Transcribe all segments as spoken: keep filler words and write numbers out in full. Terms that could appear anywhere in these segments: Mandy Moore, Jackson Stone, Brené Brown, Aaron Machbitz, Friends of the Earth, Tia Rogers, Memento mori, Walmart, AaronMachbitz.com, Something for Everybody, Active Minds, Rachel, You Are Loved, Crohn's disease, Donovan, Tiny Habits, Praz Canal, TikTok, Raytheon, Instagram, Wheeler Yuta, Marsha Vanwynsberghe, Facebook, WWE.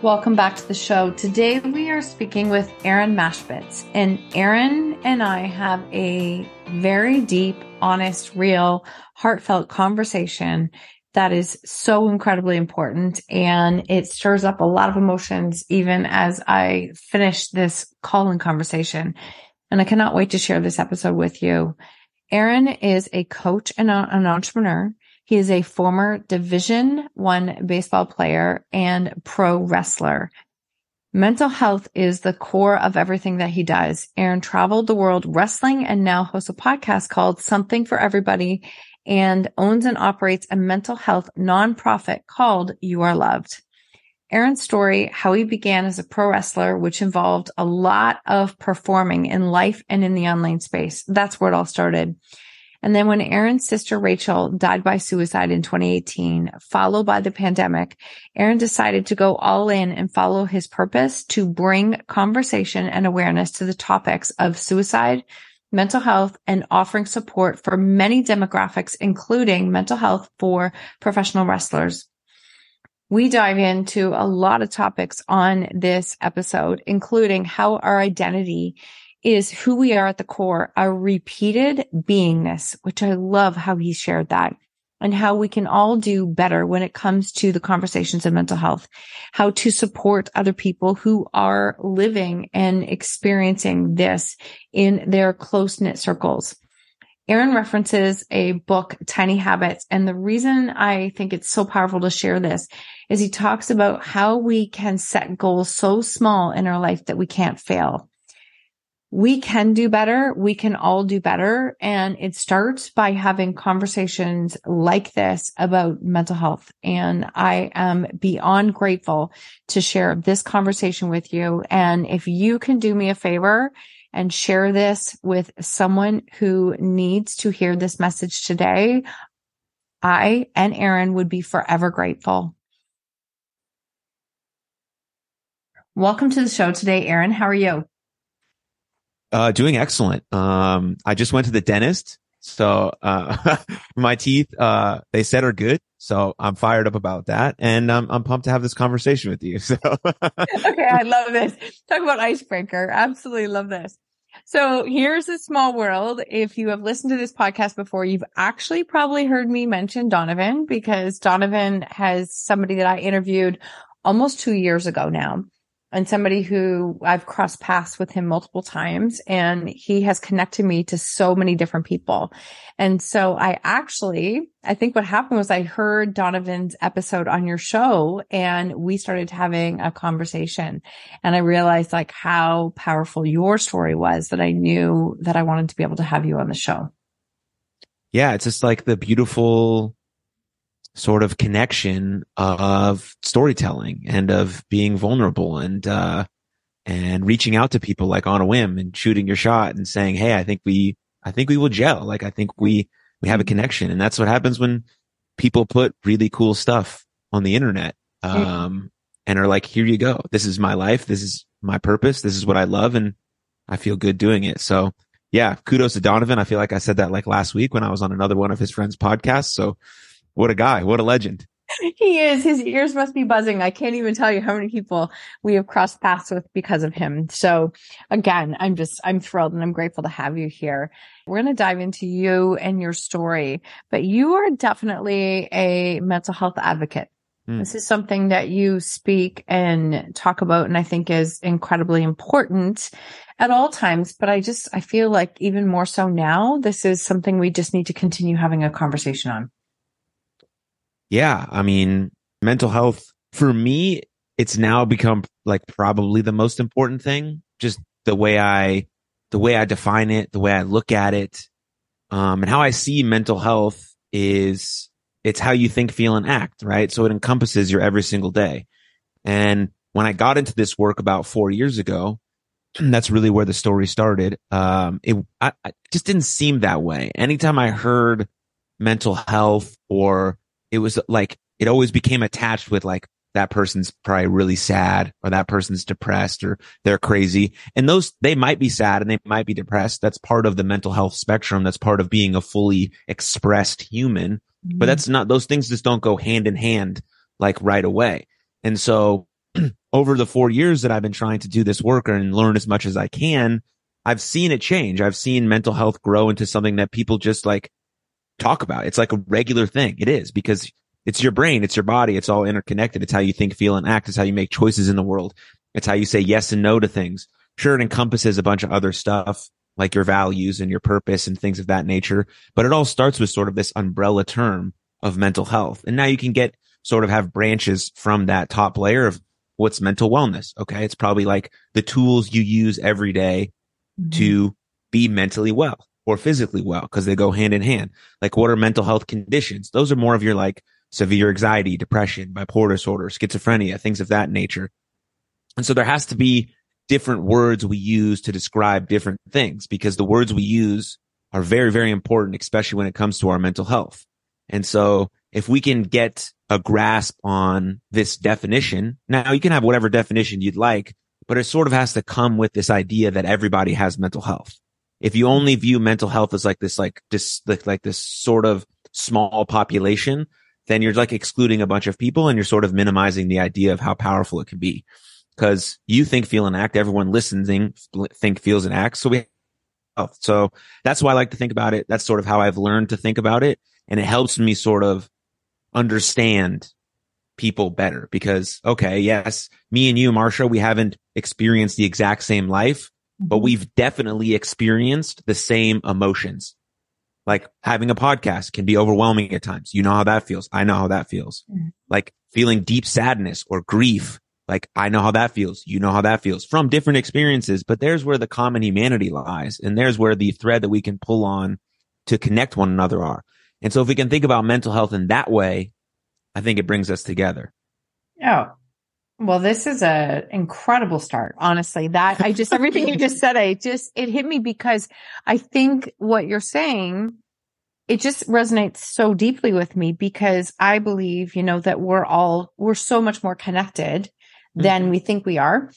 Welcome back to the show. Today we are speaking with Aaron Machbitz, and Aaron and I have a very deep, honest, real, heartfelt conversation that is so incredibly important, and it stirs up a lot of emotions even as I finish this call-in conversation, and I cannot wait to share this episode with you. Aaron is a coach and an entrepreneur. He is a former Division One baseball player and pro wrestler. Mental health is the core of everything that he does. Aaron traveled the world wrestling and now hosts a podcast called Something for Everybody and owns and operates a mental health nonprofit called You Are Loved. Aaron's story, how he began as a pro wrestler, which involved a lot of performing in life and in the online space. That's where it all started. And then when Aaron's sister, Rachel, died by suicide in twenty eighteen, followed by the pandemic, Aaron decided to go all in and follow his purpose to bring conversation and awareness to the topics of suicide, mental health, and offering support for many demographics, including mental health for professional wrestlers. We dive into a lot of topics on this episode, including how our identity is who we are at the core, our repeated beingness, which I love how he shared that, and how we can all do better when it comes to the conversations of mental health, how to support other people who are living and experiencing this in their close-knit circles. Aaron references a book, Tiny Habits, and the reason I think it's so powerful to share this is he talks about how we can set goals so small in our life that we can't fail. We can do better. We can all do better. And it starts by having conversations like this about mental health. And I am beyond grateful to share this conversation with you. And if you can do me a favor and share this with someone who needs to hear this message today, I and Aaron would be forever grateful. Welcome to the show today, Aaron. How are you? Uh, doing excellent. Um, I just went to the dentist. So, uh, my teeth, uh, they said are good. So I'm fired up about that. And um, I'm pumped to have this conversation with you. So, okay. I love this. Talk about icebreaker. Absolutely love this. So here's a small world. If you have listened to this podcast before, you've actually probably heard me mention Donovan, because Donovan has somebody that I interviewed almost two years ago now. And somebody who I've crossed paths with him multiple times, and he has connected me to so many different people. And so I actually, I think what happened was I heard Donovan's episode on your show, and we started having a conversation, and I realized like how powerful your story was that I knew that I wanted to be able to have you on the show. Yeah. It's just like the beautiful sort of connection of storytelling and of being vulnerable and, uh, and reaching out to people like on a whim and shooting your shot and saying, hey, I think we, I think we will gel. Like, I think we, we have a connection. And that's what happens when people put really cool stuff on the internet. Um, and are like, here you go. This is my life. This is my purpose. This is what I love. And I feel good doing it. So yeah, kudos to Donovan. I feel like I said that like last week when I was on another one of his friends' podcasts. So what a guy. What a legend. He is. His ears must be buzzing. I can't even tell you how many people we have crossed paths with because of him. So again, I'm just, I'm thrilled and I'm grateful to have you here. We're going to dive into you and your story, but you are definitely a mental health advocate. Mm. This is something that you speak and talk about, and I think is incredibly important at all times. But I just, I feel like even more so now, this is something we just need to continue having a conversation on. Yeah. I mean, mental health, for me, it's now become like probably the most important thing, just the way I, the way I define it, the way I look at it. Um, and how I see mental health is it's how you think, feel, and act, right? So it encompasses your every single day. And when I got into this work about four years ago, that's really where the story started. Um, it I, I just didn't seem that way. Anytime I heard mental health, or it was like, it always became attached with like, that person's probably really sad, or that person's depressed, or they're crazy. And those, they might be sad and they might be depressed. That's part of the mental health spectrum. That's part of being a fully expressed human. Mm-hmm. But that's not, those things just don't go hand in hand, like right away. And so over the four years that I've been trying to do this work and learn as much as I can, I've seen it change. I've seen mental health grow into something that people just like talk about. It's like a regular thing. It is, because it's your brain. It's your body. It's all interconnected. It's how you think, feel, and act. It's how you make choices in the world. It's how you say yes and no to things. Sure, it encompasses a bunch of other stuff like your values and your purpose and things of that nature. But it all starts with sort of this umbrella term of mental health. And now you can get sort of have branches from that top layer of what's mental wellness. Okay. It's probably like the tools you use every day to be mentally well or physically well, because they go hand in hand. Like, what are mental health conditions? Those are more of your like severe anxiety, depression, bipolar disorder, schizophrenia, things of that nature. And so there has to be different words we use to describe different things, because the words we use are very, very important, especially when it comes to our mental health. And so if we can get a grasp on this definition, now you can have whatever definition you'd like, but it sort of has to come with this idea that everybody has mental health. If you only view mental health as like this, like this, like, like this sort of small population, then you're like excluding a bunch of people, and you're sort of minimizing the idea of how powerful it can be, because you think, feel, and act. Everyone listening think, feels, and acts. So we, oh, so that's why I like to think about it. That's sort of how I've learned to think about it. And it helps me sort of understand people better, because, okay, yes, me and you, Marsha, we haven't experienced the exact same life, but we've definitely experienced the same emotions. Like having a podcast can be overwhelming at times. You know how that feels. I know how that feels. Mm-hmm. Like feeling deep sadness or grief. Like I know how that feels. You know how that feels from different experiences. But there's where the common humanity lies. And there's where the thread that we can pull on to connect one another are. And so if we can think about mental health in that way, I think it brings us together. Oh, well, this is an incredible start. Honestly, that I just, everything you just said, I just, it hit me, because I think what you're saying, it just resonates so deeply with me, because I believe, you know, that we're all, we're so much more connected than mm-hmm. we think we are.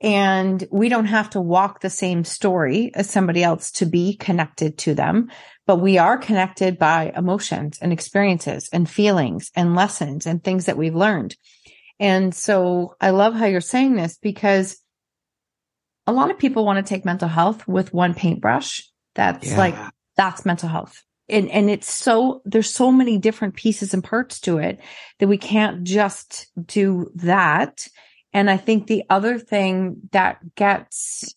And we don't have to walk the same story as somebody else to be connected to them, but we are connected by emotions and experiences and feelings and lessons and things that we've learned. And so I love how you're saying this, because a lot of people want to take mental health with one paintbrush. That's yeah. like, that's mental health. And, and it's so, there's so many different pieces and parts to it that we can't just do that. And I think the other thing that gets,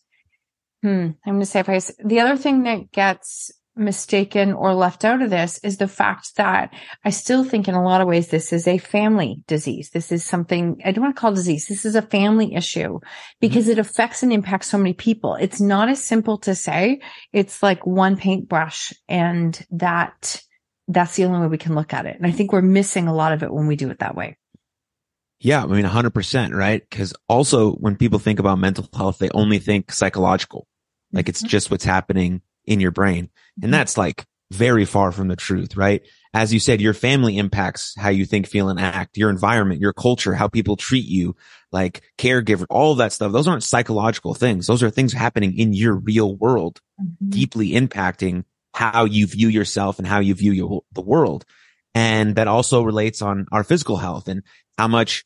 hmm, I'm going to say, if I, the other thing that gets mistaken or left out of this is the fact that I still think in a lot of ways, this is a family disease. This is something I don't want to call disease. This is a family issue, because mm-hmm. it affects and impacts so many people. It's not as simple to say it's like one paintbrush and that that's the only way we can look at it. And I think we're missing a lot of it when we do it that way. Yeah. I mean, a hundred percent, right? Because also when people think about mental health, they only think psychological, like mm-hmm. it's just what's happening in your brain. And that's like very far from the truth, right? As you said, your family impacts how you think, feel, and act, your environment, your culture, how people treat you, like caregiver, all of that stuff. Those aren't psychological things. Those are things happening in your real world, mm-hmm. deeply impacting how you view yourself and how you view your, the world. And that also relates on our physical health and how much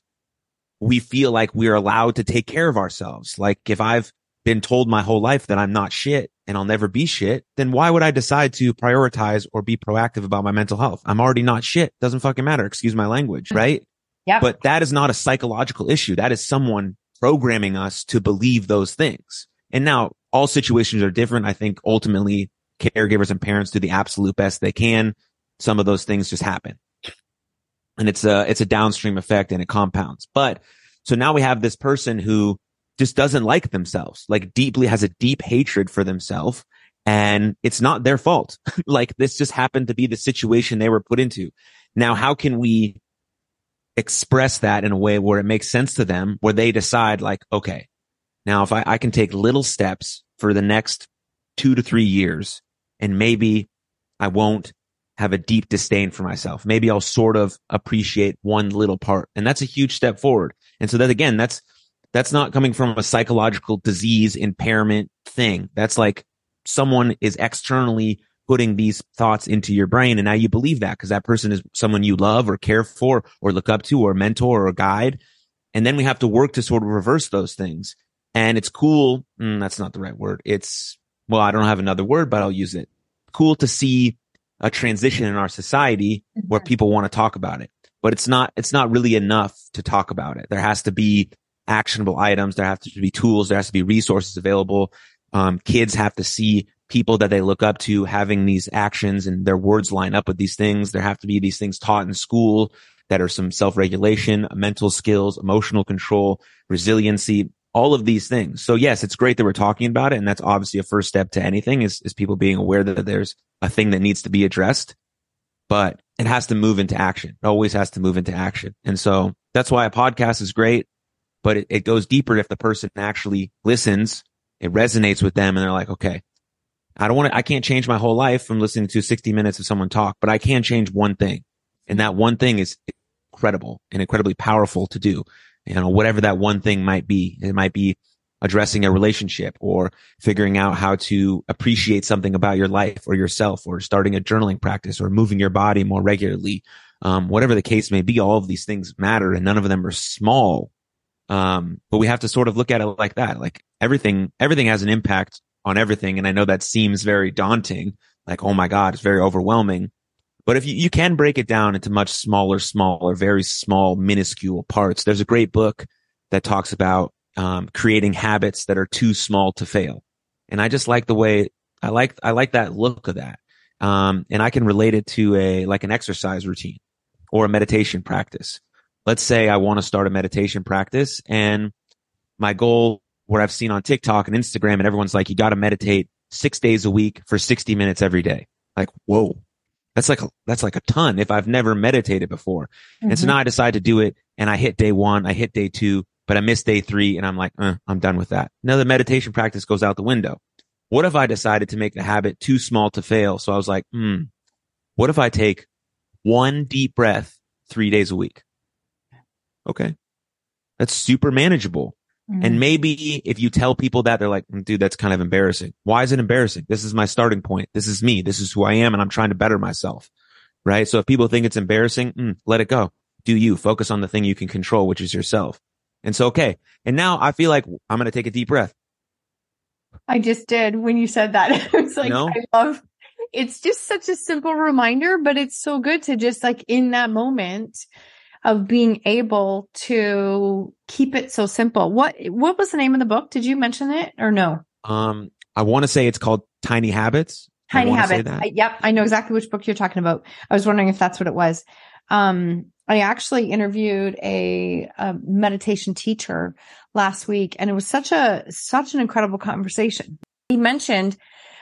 we feel like we're allowed to take care of ourselves. Like if I've been told my whole life that I'm not shit and I'll never be shit, then why would I decide to prioritize or be proactive about my mental health? I'm already not shit. Doesn't fucking matter. Excuse my language, right? Yep. But that is not a psychological issue. That is someone programming us to believe those things. And now all situations are different. I think ultimately caregivers and parents do the absolute best they can. Some of those things just happen. And it's a, it's a downstream effect and it compounds. But so now we have this person who just doesn't like themselves, like deeply has a deep hatred for themselves. And it's not their fault. Like this just happened to be the situation they were put into. Now, how can we express that in a way where it makes sense to them, where they decide like, okay, now if I, I can take little steps for the next two to three years, and maybe I won't have a deep disdain for myself. Maybe I'll sort of appreciate one little part. And that's a huge step forward. And so that again, that's, that's not coming from a psychological disease impairment thing. That's like, someone is externally putting these thoughts into your brain. And now you believe that because that person is someone you love or care for or look up to or mentor or guide. And then we have to work to sort of reverse those things. And it's cool. Mm, that's not the right word. It's, well, I don't have another word, but I'll use it. Cool to see a transition in our society where people want to talk about it, but it's not, it's not really enough to talk about it. There has to be actionable items. There have to be tools. There has to be resources available. Um, kids have to see people that they look up to having these actions and their words line up with these things. There have to be these things taught in school that are some self-regulation, mental skills, emotional control, resiliency, all of these things. So yes, it's great that we're talking about it. And that's obviously a first step to anything is, is people being aware that there's a thing that needs to be addressed, but it has to move into action. It always has to move into action. And so that's why a podcast is great, but it, it goes deeper if the person actually listens. It resonates with them and they're like, okay, I don't want to, I can't change my whole life from listening to sixty minutes of someone talk, but I can change one thing. And that one thing is incredible and incredibly powerful to do. You know, whatever that one thing might be, it might be addressing a relationship or figuring out how to appreciate something about your life or yourself or starting a journaling practice or moving your body more regularly. Um, whatever the case may be, all of these things matter and none of them are small. Um, but we have to sort of look at it like that. Like everything, everything has an impact on everything. And I know that seems very daunting. Like, oh my God, it's very overwhelming. But if you, you can break it down into much smaller, smaller, very small, minuscule parts. There's a great book that talks about, um, creating habits that are too small to fail. And I just like the way I like, I like that look of that. Um, and I can relate it to a, like an exercise routine or a meditation practice. Let's say I want to start a meditation practice and my goal, where I've seen on TikTok and Instagram and everyone's like, you got to meditate six days a week for sixty minutes every day. Like, whoa, that's like, that's like a ton if I've never meditated before. Mm-hmm. And so now I decide to do it and I hit day one, I hit day two, but I missed day three and I'm like, uh, I'm done with that. Now the meditation practice goes out the window. What if I decided to make the habit too small to fail? So I was like, hmm, what if I take one deep breath three days a week? Okay. That's super manageable. Mm-hmm. And maybe if you tell people that, they're like, dude, that's kind of embarrassing. Why is it embarrassing? This is my starting point. This is me. This is who I am. And I'm trying to better myself. Right. So if people think it's embarrassing, mm, let it go. Do you focus on the thing you can control, which is yourself. And so, okay. And now I feel like I'm going to take a deep breath. I just did when you said that. It's like, no? I love, it's just such a simple reminder, but it's so good to just like in that moment of being able to keep it so simple. What what was the name of the book? Did you mention it or no? Um, I want to say it's called Tiny Habits. Tiny Habits. I, yep. I know exactly which book you're talking about. I was wondering if that's what it was. Um, I actually interviewed a, a meditation teacher last week and it was such a, such an incredible conversation. He mentioned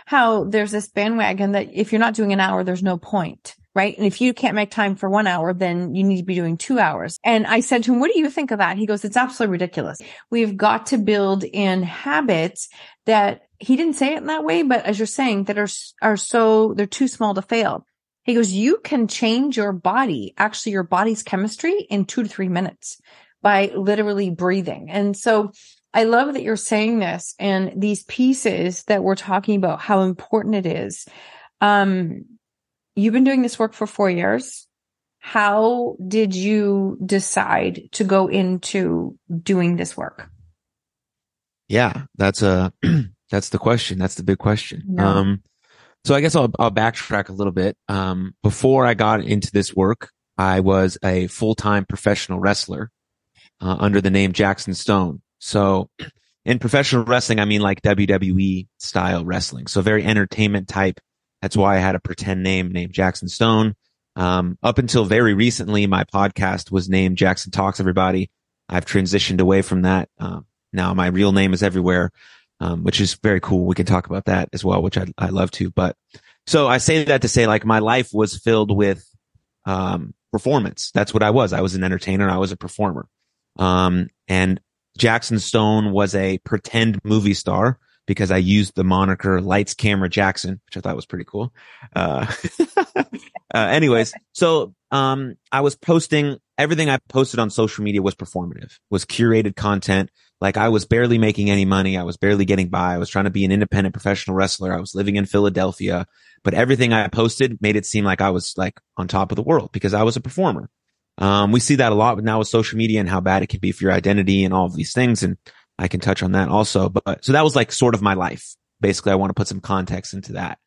how there's this bandwagon that if you're not doing an hour, there's no point. Right? And if you can't make time for one hour, then you need to be doing two hours. And I said to him, what do you think of that? He goes, it's absolutely ridiculous. We've got to build in habits that he didn't say it in that way, but as you're saying that are, are so they're too small to fail. He goes, you can change your body, actually your body's chemistry in two to three minutes by literally breathing. And so I love that you're saying this and these pieces that we're talking about, how important it is. Um, You've been doing this work for four years. How did you decide to go into doing this work? Yeah, that's a, that's the question. That's the big question. Yeah. Um, so I guess I'll, I'll backtrack a little bit. Um, before I got into this work, I was a full-time professional wrestler uh, under the name Jackson Stone. So in professional wrestling, I mean like W W E style wrestling. So very entertainment type. That's why I had a pretend name named Jackson Stone. Um, up until very recently, my podcast was named Jackson Talks Everybody. I've transitioned away from that. Um, now my real name is everywhere, um, which is very cool. We can talk about that as well, which I, I love to. But so I say that to say, like, my life was filled with, um, performance. That's what I was. I was an entertainer. I was a performer. Um, and Jackson Stone was a pretend movie star because I used the moniker Lights, Camera, Jackson, which I thought was pretty cool. Uh, uh anyways, so, um, I was posting. Everything I posted on social media was performative, was curated content. Like, I was barely making any money. I was barely getting by. I was trying to be an independent professional wrestler. I was living in Philadelphia, but everything I posted made it seem like I was like on top of the world because I was a performer. Um, we see that a lot now with social media and how bad it can be for your identity and all of these things. And I can touch on that also. But so that was like sort of my life. Basically, I want to put some context into that.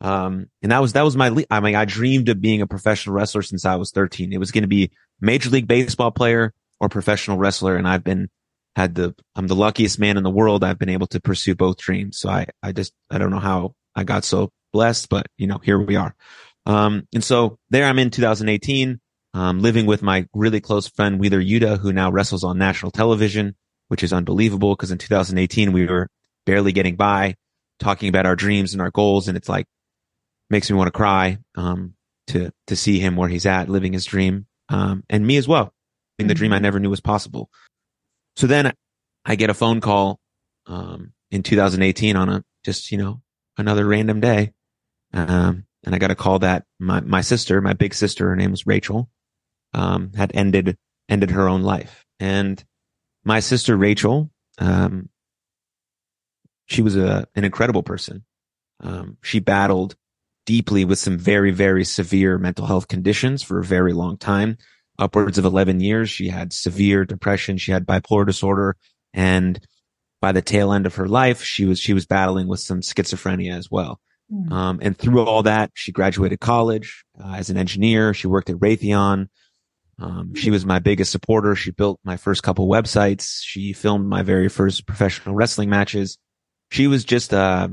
Um, and that was, that was my, le- I mean, I dreamed of being a professional wrestler since I was thirteen. It was going to be Major League Baseball player or professional wrestler. And I've been, had the, I'm the luckiest man in the world. I've been able to pursue both dreams. So I, I just, I don't know how I got so blessed, but you know, here we are. Um, and so there I'm in two thousand eighteen, um, living with my really close friend, Wheeler Yuta, who now wrestles on national television, which is unbelievable because in two thousand eighteen, we were barely getting by, talking about our dreams and our goals. And it's like, makes me want to cry, um, to, to see him where he's at, living his dream. Um, and me as well, in the dream I never knew was possible. So then I get a phone call, um, in two thousand eighteen on a, just, you know, another random day. Um, and I got a call that my, my sister, my big sister, her name was Rachel, um, had ended, ended her own life. And my sister, Rachel, um, she was a, an incredible person. Um, she battled deeply with some very, very severe mental health conditions for a very long time, upwards of eleven years. She had severe depression. She had bipolar disorder. And by the tail end of her life, she was, she was battling with some schizophrenia as well. Mm. Um, and through all that, she graduated college uh, as an engineer. She worked at Raytheon. Um, she was my biggest supporter. She built my first couple websites. She filmed my very first professional wrestling matches. She was just, uh,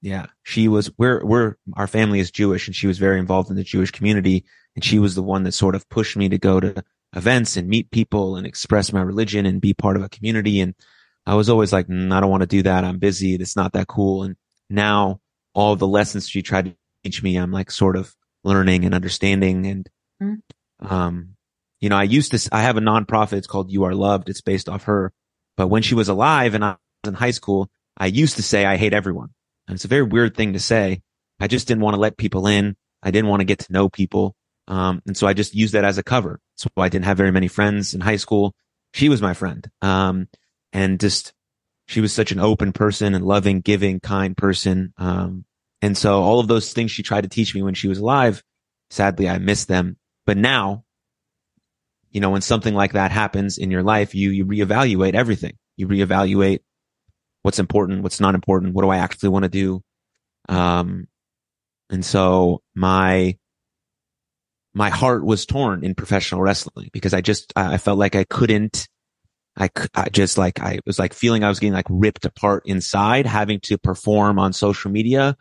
Yeah, she was, we're, we're, our family is Jewish and she was very involved in the Jewish community. And she was the one that sort of pushed me to go to events and meet people and express my religion and be part of a community. And I was always like, mm, I don't want to do that. I'm busy. It's not that cool. And now all the lessons she tried to teach me, I'm like sort of learning and understanding. And, mm-hmm. um, you know, I used to, I have a nonprofit. It's called You Are Loved. It's based off her. But when she was alive and I was in high school, I used to say, I hate everyone. And it's a very weird thing to say. I just didn't want to let people in. I didn't want to get to know people. Um, and so I just used that as a cover. So I didn't have very many friends in high school. She was my friend. Um, and just, she was such an open person and loving, giving, kind person. Um, and so all of those things she tried to teach me when she was alive, sadly, I missed them. But now, you know, when something like that happens in your life, you, you reevaluate everything. You reevaluate what's important, what's not important, what do I actually want to do? Um, and so my, my heart was torn in professional wrestling because I just, I felt like I couldn't, I, I just like, I was like feeling I was getting like ripped apart inside, having to perform on social media,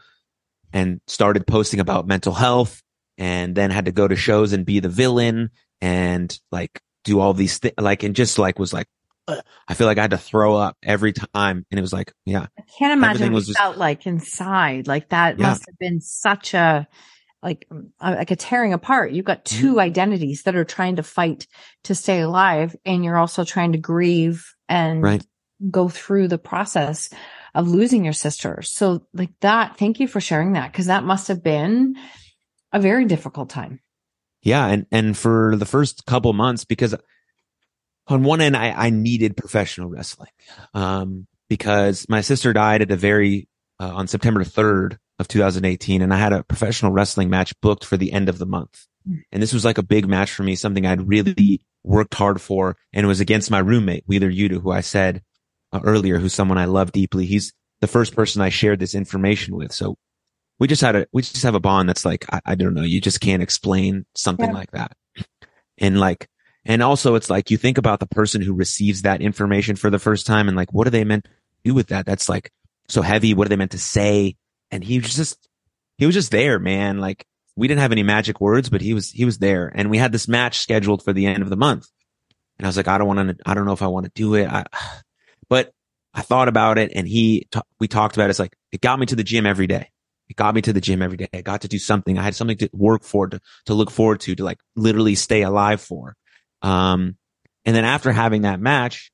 and started posting about mental health and then had to go to shows and be the villain and like do all these things, like, and just like was like, I feel like I had to throw up every time. And it was like, yeah. I can't imagine what it felt like inside. Like that yeah. must have been such a, like, like a tearing apart. You've got two mm-hmm. identities that are trying to fight to stay alive. And you're also trying to grieve and right. go through the process of losing your sister. So like that, thank you for sharing that. Cause that must have been a very difficult time. Yeah. And, and for the first couple months, because on one end, I, I needed professional wrestling, um, because my sister died at the very, uh, on September third of two thousand eighteen. And I had a professional wrestling match booked for the end of the month. And this was like a big match for me, something I'd really worked hard for. And it was against my roommate, Wheeler Yuta, who I said uh, earlier, who's someone I love deeply. He's the first person I shared this information with. So we just had a, we just have a bond that's like, I, I don't know, you just can't explain something yeah. like that. And like, and also it's like, you think about the person who receives that information for the first time and like, what are they meant to do with that? That's like so heavy. What are they meant to say? And he was just, he was just there, man. Like, we didn't have any magic words, but he was, he was there. And we had this match scheduled for the end of the month. And I was like, I don't want to, I don't know if I want to do it. I, but I thought about it, and he, t- we talked about it. It's like, it got me to the gym every day. It got me to the gym every day. I got to do something. I had something to work for, to, to look forward to, to like literally stay alive for. Um, and then after having that match,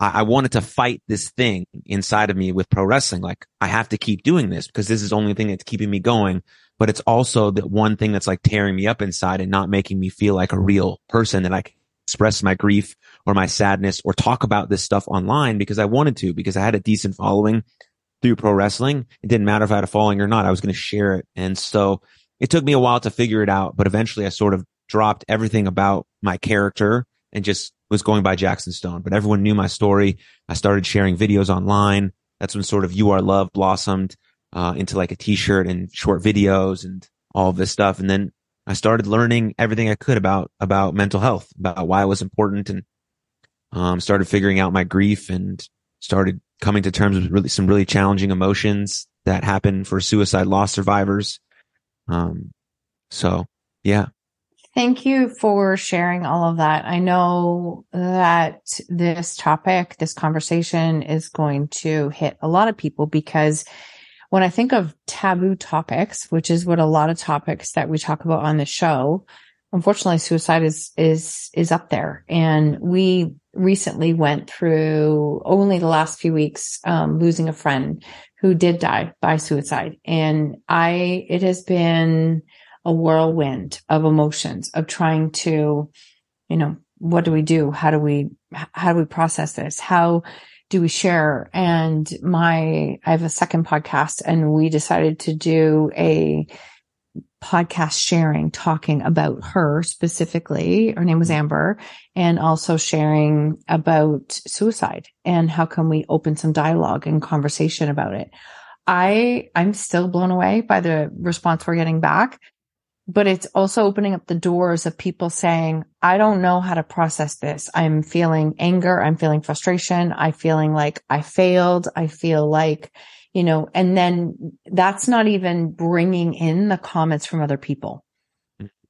I, I wanted to fight this thing inside of me with pro wrestling. Like, I have to keep doing this because this is the only thing that's keeping me going. But it's also the one thing that's like tearing me up inside and not making me feel like a real person that I can express my grief or my sadness or talk about this stuff online, because I wanted to, because I had a decent following through pro wrestling. It didn't matter if I had a following or not. I was going to share it. And so it took me a while to figure it out, but eventually I sort of dropped everything about my character and just was going by Jackson Stone. But everyone knew my story. I started sharing videos online. That's when sort of You Are Loved blossomed uh, into like a t-shirt and short videos and all of this stuff. And then I started learning everything I could about, about mental health, about why it was important, and um, started figuring out my grief and started coming to terms with really some really challenging emotions that happen for suicide loss survivors. Um, so, yeah. Thank you for sharing all of that. I know that this topic, this conversation is going to hit a lot of people, because when I think of taboo topics, which is what a lot of topics that we talk about on the show, unfortunately, suicide is, is, is up there. And we recently went through, only the last few weeks, um, losing a friend who did die by suicide. And I, it has been a whirlwind of emotions of trying to, you know, what do we do? How do we, how do we process this? How do we share? And my, I have a second podcast, and we decided to do a podcast sharing, talking about her specifically. Her name was Amber, and also sharing about suicide and how can we open some dialogue and conversation about it. I, I'm still blown away by the response we're getting back, but it's also opening up the doors of people saying, I don't know how to process this. I'm feeling anger. I'm feeling frustration. I'm feeling like I failed. I feel like, you know, and then that's not even bringing in the comments from other people.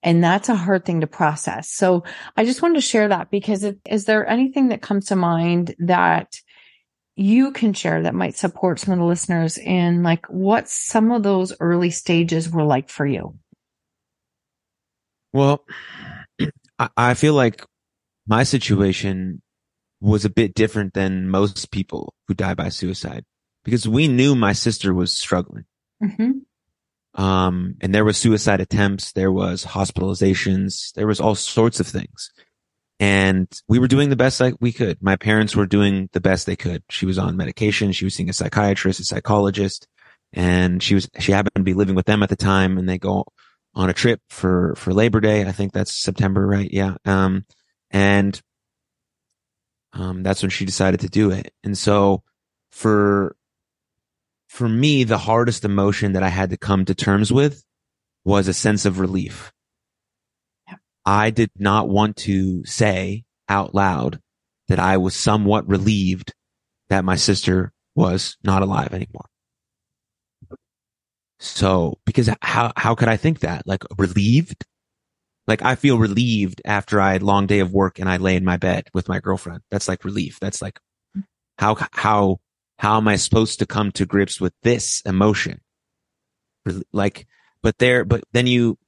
And that's a hard thing to process. So I just wanted to share that, because if, is there anything that comes to mind that you can share that might support some of the listeners in like what some of those early stages were like for you? Well, I, I feel like my situation was a bit different than most people who die by suicide, because we knew my sister was struggling. Mm-hmm. Um, and there were suicide attempts. There was hospitalizations. There was all sorts of things. And we were doing the best like we could. My parents were doing the best they could. She was on medication. She was seeing a psychiatrist, a psychologist, and she was, she happened to be living with them at the time. And they go on a trip for, for Labor Day. I think that's September, right? Yeah. Um, and, um, that's when she decided to do it. And so for, For me, the hardest emotion that I had to come to terms with was a sense of relief. Yeah. I did not want to say out loud that I was somewhat relieved that my sister was not alive anymore. So, because how, how could I think that? Like, relieved? Like, I feel relieved after I had a long day of work and I lay in my bed with my girlfriend. That's like relief. That's like, how, how, How am I supposed to come to grips with this emotion? Like, but there, but then you,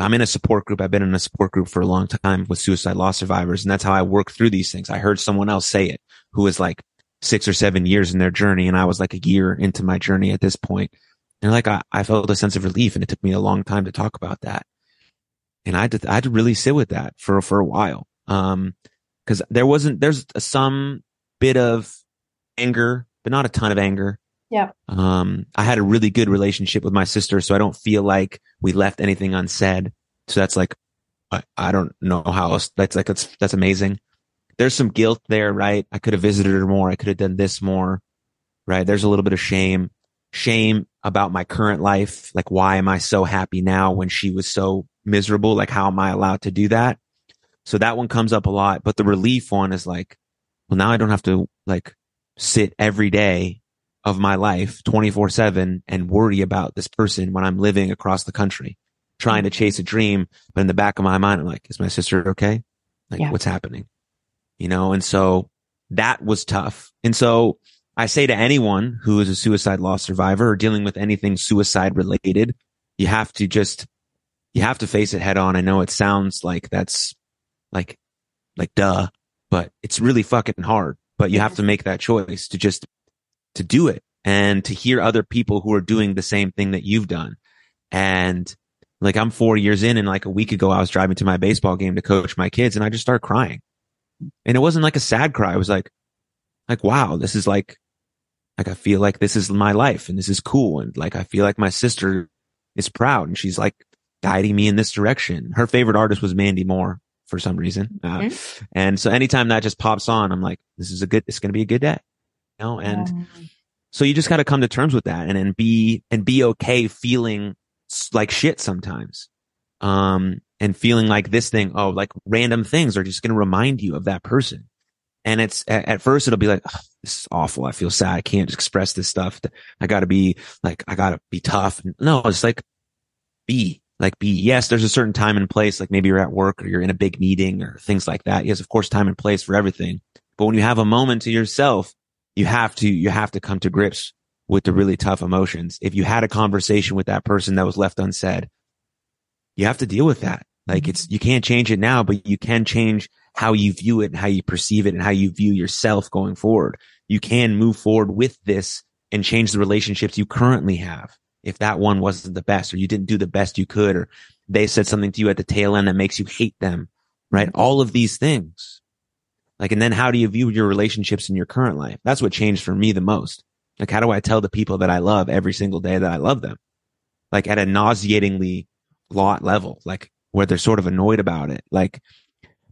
I'm in a support group. I've been in a support group for a long time with suicide loss survivors. And that's how I work through these things. I heard someone else say it who was like six or seven years in their journey. And I was like a year into my journey at this point. And like, I, I felt a sense of relief, and it took me a long time to talk about that. And I had to, I had to really sit with that for, for a while. Um, cause there wasn't, there's some bit of anger, but not a ton of anger. Yeah. Um, I had a really good relationship with my sister, so I don't feel like we left anything unsaid. So that's like, I, I don't know how else. That's like, that's, that's amazing. There's some guilt there, right? I could have visited her more. I could have done this more, right? There's a little bit of shame, shame about my current life. Like, why am I so happy now when she was so miserable? Like, how am I allowed to do that? So that one comes up a lot. But the relief one is like, well, now I don't have to like sit every day of my life twenty-four seven and worry about this person when I'm living across the country trying to chase a dream. But in the back of my mind, I'm like, is my sister okay? Like, yeah. What's happening? You know? And so that was tough. And so I say to anyone who is a suicide loss survivor or dealing with anything suicide related, you have to just, you have to face it head on. I know it sounds like that's like, like, duh, but it's really fucking hard, but you have to make that choice to just, to do it and to hear other people who are doing the same thing that you've done. And like, I'm four years in, and like a week ago, I was driving to my baseball game to coach my kids, and I just started crying. And it wasn't like a sad cry. It was like, like, wow, this is like, like, I feel like this is my life and this is cool. And like, I feel like my sister is proud and she's like guiding me in this direction. Her favorite artist was Mandy Moore for some reason. Uh, mm-hmm. And so anytime that just pops on, I'm like, this is a good, it's going to be a good day. You know? And yeah. So you just got to come to terms with that and, and be, and be okay feeling like shit sometimes. Um, and feeling like this thing, oh, like random things are just going to remind you of that person. And it's at, at first it'll be like, oh, this is awful. I feel sad. I can't express this stuff. I got to be like, I got to be tough. No, it's like be like, be, yes, there's a certain time and place. Like maybe you're at work or you're in a big meeting or things like that. Yes, of course, time and place for everything. But when you have a moment to yourself, you have to, you have to come to grips with the really tough emotions. If you had a conversation with that person that was left unsaid, you have to deal with that. Like it's, you can't change it now, but you can change how you view it and how you perceive it and how you view yourself going forward. You can move forward with this and change the relationships you currently have. If that one wasn't the best, or you didn't do the best you could, or they said something to you at the tail end that makes you hate them, right? All of these things. Like, and then how do you view your relationships in your current life? That's what changed for me the most. Like, how do I tell the people that I love every single day that I love them? Like at a nauseatingly lot level, like where they're sort of annoyed about it. Like,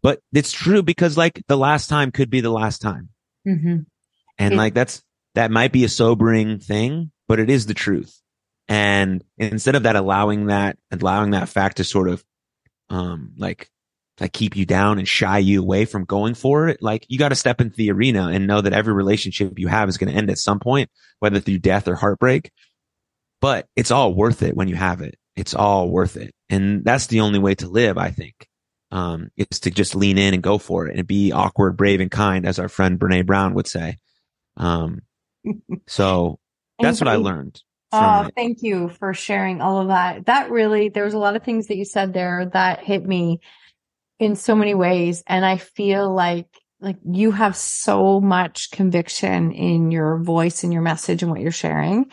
but it's true because like the last time could be the last time. Mm-hmm. And like, that's, that might be a sobering thing, but it is the truth. And instead of that, allowing that, allowing that fact to sort of, um, like, like keep you down and shy you away from going for it. Like you got to step into the arena and know that every relationship you have is going to end at some point, whether through death or heartbreak, but it's all worth it when you have it. It's all worth it. And that's the only way to live, I think. Um, it's to just lean in and go for it and be awkward, brave, and kind, as our friend Brené Brown would say. Um, so that's what I learned. Oh, thank you for sharing all of that. That really, there was a lot of things that you said there that hit me in so many ways. And I feel like, like you have so much conviction in your voice and your message and what you're sharing.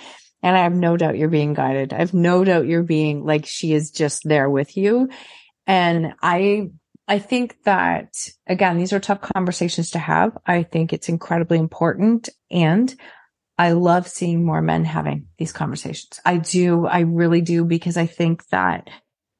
And I have no doubt you're being guided. I have no doubt you're being like, she is just there with you. And I, I think that again, these are tough conversations to have. I think it's incredibly important. And I love seeing more men having these conversations. I do. I really do, because I think that,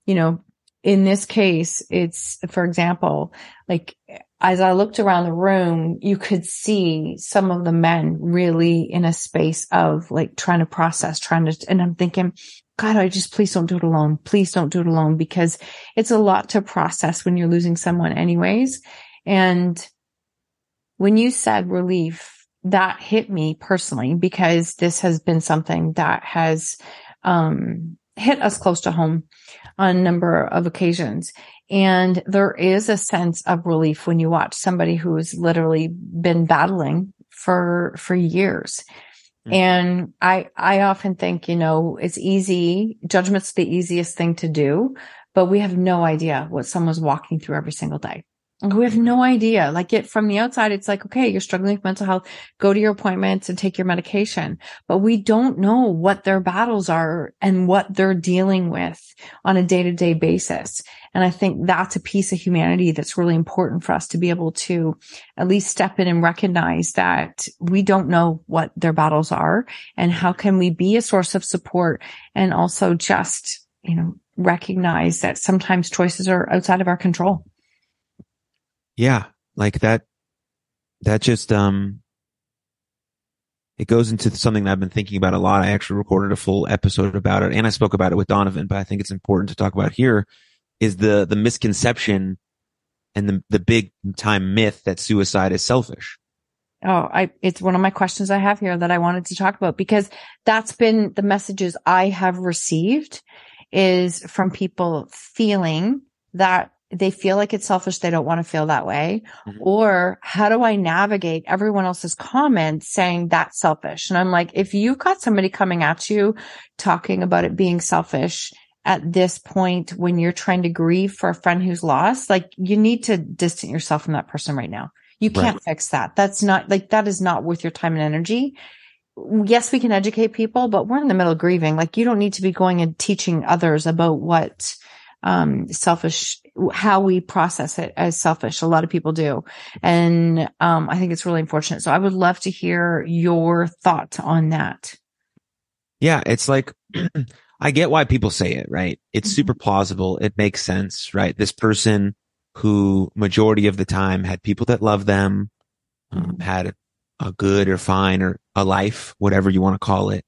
you know, in this case, it's, for example, like as I looked around the room, you could see some of the men really in a space of like trying to process, trying to, and I'm thinking, God, I just, please don't do it alone. Please don't do it alone, because it's a lot to process when you're losing someone anyways. And when you said relief, that hit me personally, because this has been something that has, um, hit us close to home on a number of occasions. And there is a sense of relief when you watch somebody who has literally been battling for, for years. Mm-hmm. And I, I often think, you know, it's easy. Judgment's the easiest thing to do, but we have no idea what someone's walking through every single day. We have no idea. Like it from the outside, it's like, okay, you're struggling with mental health, go to your appointments and take your medication. But we don't know what their battles are and what they're dealing with on a day-to-day basis. And I think that's a piece of humanity that's really important for us to be able to at least step in and recognize that we don't know what their battles are, and how can we be a source of support, and also just, you know, recognize that sometimes choices are outside of our control. Yeah, like that, that just, um, it goes into something that I've been thinking about a lot. I actually recorded a full episode about it, and I spoke about it with Donovan, but I think it's important to talk about here is the, the misconception and the, the big time myth that suicide is selfish? Oh, I, it's one of my questions I have here that I wanted to talk about, because that's been the messages I have received, is from people feeling that they feel like it's selfish. They don't want to feel that way. Mm-hmm. Or how do I navigate everyone else's comments saying that's selfish? And I'm like, if you've got somebody coming at you talking about it being selfish at this point, when you're trying to grieve for a friend who's lost, like, you need to distance yourself from that person right now. You can't right. fix that. That's not like, that is not worth your time and energy. Yes, we can educate people, but we're in the middle of grieving. Like, you don't need to be going and teaching others about what um selfish, how we process it as selfish. A lot of people do. And um I think it's really unfortunate. So I would love to hear your thoughts on that. Yeah, it's like, I get why people say it, right? It's mm-hmm. super plausible. It makes sense, right? This person who majority of the time had people that loved them, um, mm-hmm. had a, a good or fine or a life, whatever you want to call it.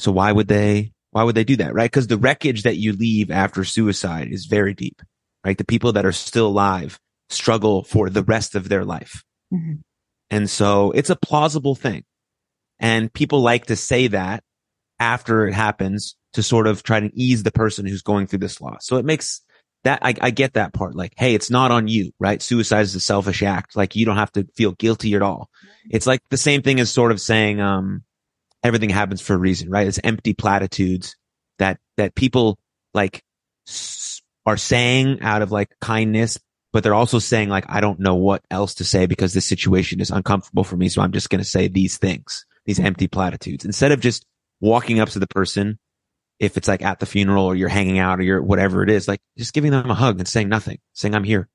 So why would they, why would they do that, right? Because the wreckage that you leave after suicide is very deep, right? The people that are still alive struggle for the rest of their life. Mm-hmm. And so it's a plausible thing. And people like to say that after it happens to sort of try to ease the person who's going through this loss. So it makes that, I, I get that part. Like, hey, it's not on you, right? Suicide is a selfish act. Like, you don't have to feel guilty at all. It's like the same thing as sort of saying, um, everything happens for a reason, right? It's empty platitudes that, that people like s- are saying out of like kindness, but they're also saying like, I don't know what else to say because this situation is uncomfortable for me. So I'm just going to say these things, these empty platitudes, instead of just walking up to the person. If it's like at the funeral or you're hanging out or you're whatever it is, like just giving them a hug and saying nothing, saying I'm here.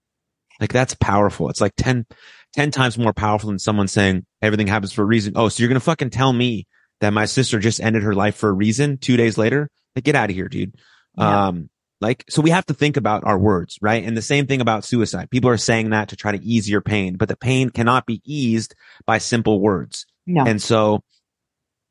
Like, that's powerful. It's like ten, ten times more powerful than someone saying everything happens for a reason. Oh, so you're going to fucking tell me that my sister just ended her life for a reason two days later? Like, get out of here, dude. Yeah. Um, like, so we have to think about our words, right? And the same thing about suicide. People are saying that to try to ease your pain, but the pain cannot be eased by simple words. No. And so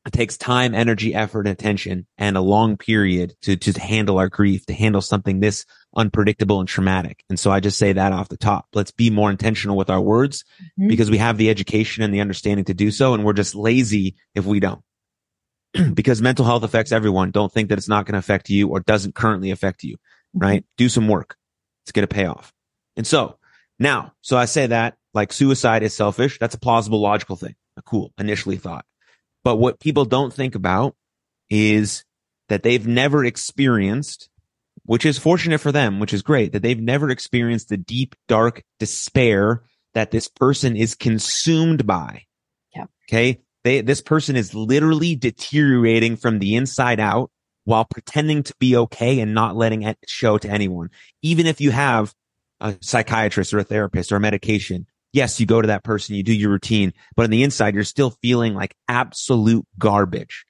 it takes time, energy, effort, attention, and a long period to, to handle our grief, to handle something this unpredictable and traumatic. And so I just say that off the top. Let's be more intentional with our words mm-hmm. because we have the education and the understanding to do so. And we're just lazy if we don't. Because mental health affects everyone. Don't think that it's not going to affect you or doesn't currently affect you, mm-hmm. right? Do some work. It's going to pay off. And so now, so I say that like suicide is selfish. That's a plausible, logical thing. A cool initially thought. But what people don't think about is that they've never experienced, which is fortunate for them, which is great, that they've never experienced the deep, dark despair that this person is consumed by. Yeah. Okay. They, this person is literally deteriorating from the inside out while pretending to be okay and not letting it show to anyone. Even if you have a psychiatrist or a therapist or a medication, yes, you go to that person, you do your routine, but on the inside, you're still feeling like absolute garbage.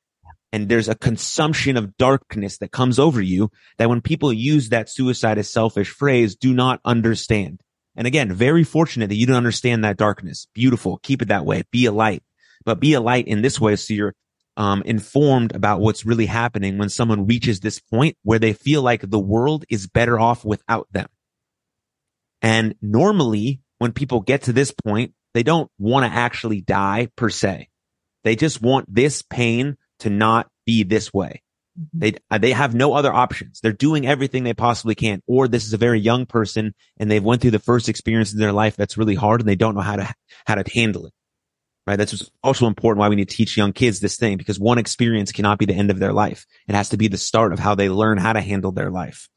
And there's a consumption of darkness that comes over you that when people use that suicide as selfish phrase, do not understand. And again, very fortunate that you don't understand that darkness. Beautiful. Keep it that way. Be a light, but be a light in this way. So you're um, informed about what's really happening when someone reaches this point where they feel like the world is better off without them. And normally, when people get to this point, they don't want to actually die per se. They just want this pain to not be this way. They they have no other options. They're doing everything they possibly can. Or this is a very young person and they've went through the first experience in their life that's really hard and they don't know how to how to handle it. Right? That's also important why we need to teach young kids this thing, because one experience cannot be the end of their life. It has to be the start of how they learn how to handle their life.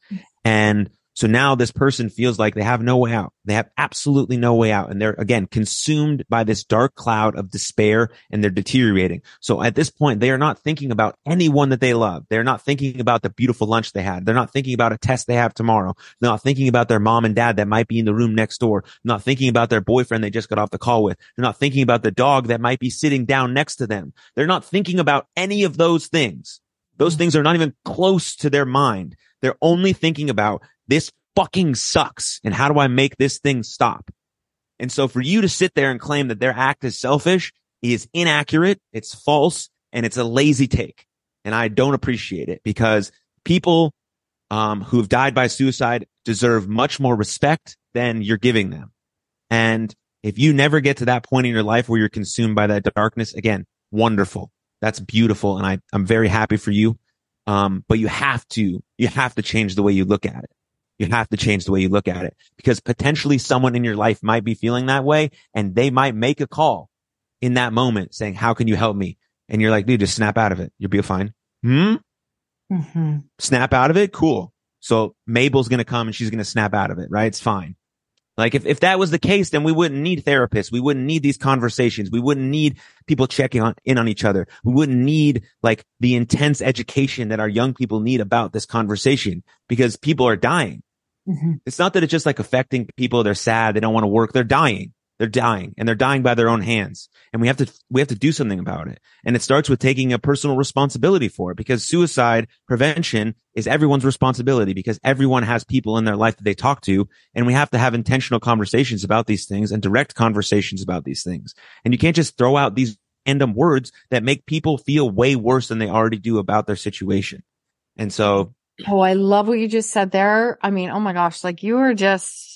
And so now this person feels like they have no way out. They have absolutely no way out. And they're, again, consumed by this dark cloud of despair and they're deteriorating. So at this point, they are not thinking about anyone that they love. They're not thinking about the beautiful lunch they had. They're not thinking about a test they have tomorrow. They're not thinking about their mom and dad that might be in the room next door. They're not thinking about their boyfriend they just got off the call with. They're not thinking about the dog that might be sitting down next to them. They're not thinking about any of those things. Those things are not even close to their mind. They're only thinking about this fucking sucks. And how do I make this thing stop? And so for you to sit there and claim that their act is selfish is inaccurate. It's false. And it's a lazy take. And I don't appreciate it, because people um, who've died by suicide deserve much more respect than you're giving them. And if you never get to that point in your life where you're consumed by that darkness, again, wonderful. That's beautiful. And I, I'm very happy for you. Um, but you have to, you have to change the way you look at it. You have to change the way you look at it, because potentially someone in your life might be feeling that way, and they might make a call in that moment saying, how can you help me? And you're like, dude, just snap out of it. You'll be fine. Hmm? Mm-hmm. Snap out of it? Cool. So Mabel's going to come and she's going to snap out of it, right? It's fine. Like if, if that was the case, then we wouldn't need therapists. We wouldn't need these conversations. We wouldn't need people checking on, in on each other. We wouldn't need like the intense education that our young people need about this conversation, because people are dying. Mm-hmm. It's not that it's just like affecting people. They're sad. They don't want to work. They're dying. They're dying, and they're dying by their own hands. And we have to, we have to do something about it. And it starts with taking a personal responsibility for it, because suicide prevention is everyone's responsibility, because everyone has people in their life that they talk to. And we have to have intentional conversations about these things and direct conversations about these things. And you can't just throw out these random words that make people feel way worse than they already do about their situation. And so. Oh, I love what you just said there. I mean, oh my gosh, like you were just.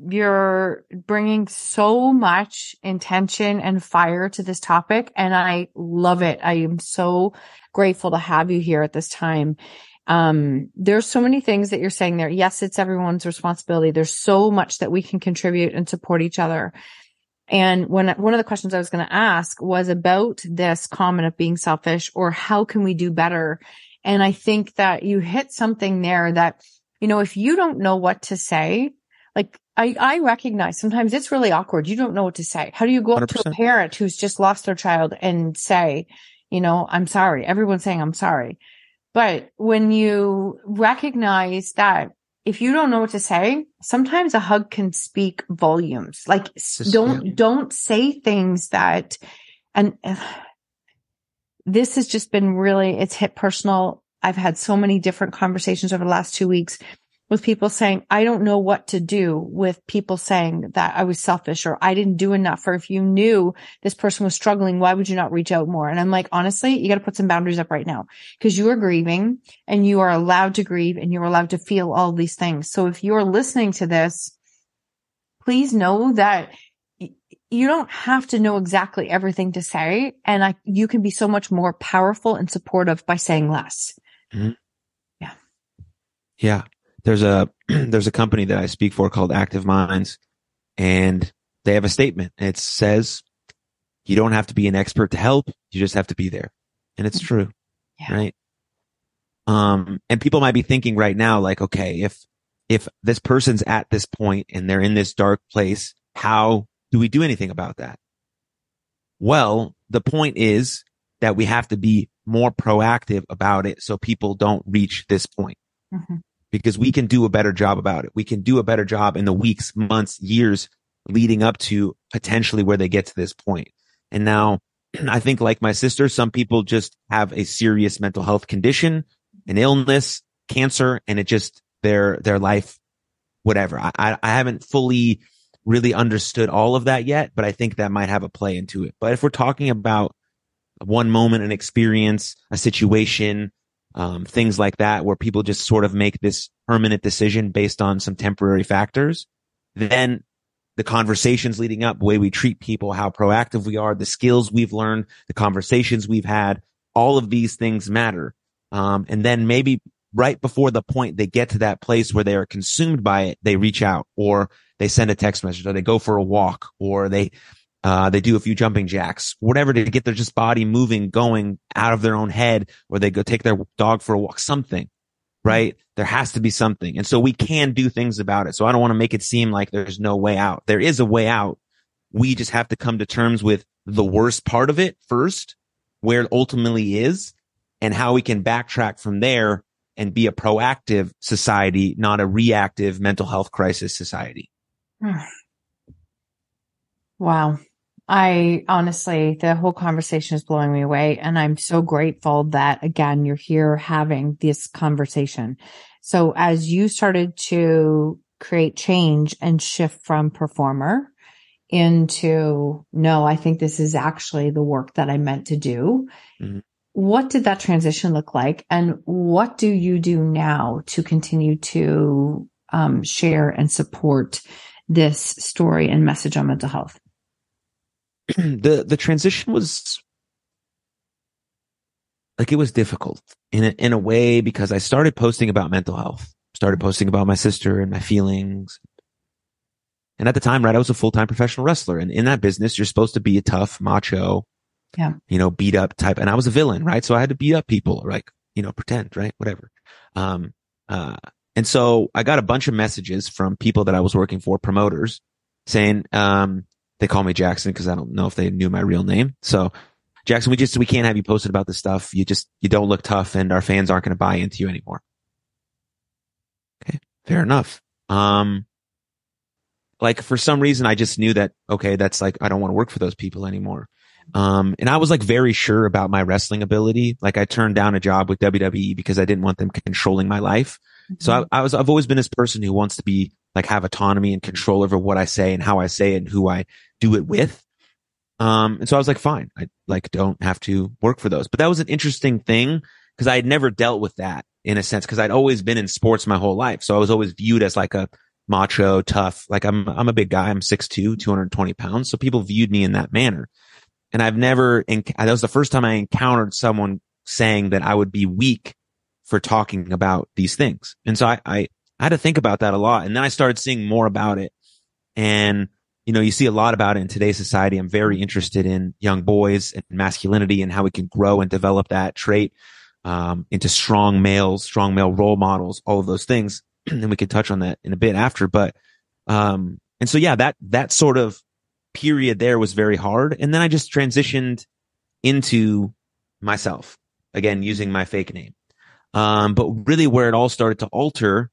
You're bringing so much intention and fire to this topic, and I love it. I am so grateful to have you here at this time. Um, there's so many things that you're saying there. Yes, it's everyone's responsibility. There's so much that we can contribute and support each other. And when one of the questions I was going to ask was about this comment of being selfish, or how can we do better? And I think that you hit something there that, you know, if you don't know what to say, like, I, I recognize sometimes it's really awkward. You don't know what to say. How do you go up one hundred percent to a parent who's just lost their child and say, you know, I'm sorry. Everyone's saying I'm sorry. But when you recognize that if you don't know what to say, sometimes a hug can speak volumes. Like just, don't, yeah. don't say things that, and uh, this has just been really, it's hit personal. I've had so many different conversations over the last two weeks. With people saying, I don't know what to do with people saying that I was selfish, or I didn't do enough, or if you knew this person was struggling, why would you not reach out more? And I'm like, honestly, you got to put some boundaries up right now, because you are grieving and you are allowed to grieve and you're allowed to feel all these things. So if you're listening to this, please know that you don't have to know exactly everything to say. And I, you can be so much more powerful and supportive by saying less. Mm-hmm. Yeah. Yeah. There's a there's a company that I speak for called Active Minds, and they have a statement. It says, you don't have to be an expert to help. You just have to be there. And it's true, yeah. Right? Um, and people might be thinking right now, like, okay, if if this person's at this point and they're in this dark place, how do we do anything about that? Well, the point is that we have to be more proactive about it so people don't reach this point. Mm-hmm. Because we can do a better job about it. We can do a better job in the weeks, months, years leading up to potentially where they get to this point. And now I think, like my sister, some people just have a serious mental health condition, an illness, cancer, and it just their, their life, whatever. I, I haven't fully really understood all of that yet, but I think that might have a play into it. But if we're talking about one moment, an experience, a situation, Um, things like that, where people just sort of make this permanent decision based on some temporary factors, then the conversations leading up, the way we treat people, how proactive we are, the skills we've learned, the conversations we've had, all of these things matter. Um, and then maybe right before the point they get to that place where they are consumed by it, they reach out, or they send a text message, or they go for a walk, or they Uh, they do a few jumping jacks, whatever, to get their just body moving, going out of their own head, or they go take their dog for a walk, something, right? There has to be something. And so we can do things about it. So I don't want to make it seem like there's no way out. There is a way out. We just have to come to terms with the worst part of it first, where it ultimately is, and how we can backtrack from there and be a proactive society, not a reactive mental health crisis society. Wow. I honestly, the whole conversation is blowing me away. And I'm so grateful that, again, you're here having this conversation. So as you started to create change and shift from performer into, no, I think this is actually the work that I meant to do. Mm-hmm. What did that transition look like? And what do you do now to continue to um, share and support this story and message on mental health? The the transition was like, it was difficult in a, in a way, because I started posting about mental health, started posting about my sister and my feelings. And at the time, right, I was a full-time professional wrestler. And in that business, you're supposed to be a tough, macho, yeah, you know, beat up type. And I was a villain, right? So I had to beat up people, like, you know, pretend, right? Whatever. Um, uh, and so I got a bunch of messages from people that I was working for, promoters, saying, um, they call me Jackson because I don't know if they knew my real name. So, Jackson, we just, we can't have you posted about this stuff. You just, you don't look tough and our fans aren't going to buy into you anymore. Okay. Fair enough. Um, like for some reason, I just knew that, okay, that's like, I don't want to work for those people anymore. Um, and I was like very sure about my wrestling ability. Like I turned down a job with W W E because I didn't want them controlling my life. Mm-hmm. So I, I was, I've always been this person who wants to be like, have autonomy and control over what I say and how I say it and who I do it with. Um, and so I was like, fine, I like don't have to work for those. But that was an interesting thing because I had never dealt with that in a sense, because I'd always been in sports my whole life. So I was always viewed as like a macho, tough, like I'm, I'm a big guy. I'm six two, two hundred twenty pounds. So people viewed me in that manner. And I've never, enc- that was the first time I encountered someone saying that I would be weak for talking about these things. And so I, I, I had to think about that a lot. And then I started seeing more about it. And you know, you see a lot about it in today's society. I'm very interested in young boys and masculinity and how we can grow and develop that trait um, into strong males, strong male role models, all of those things. And we can touch on that in a bit after. But, um, and so, yeah, that, that sort of period there was very hard. And then I just transitioned into myself again, using my fake name. Um, but really where it all started to alter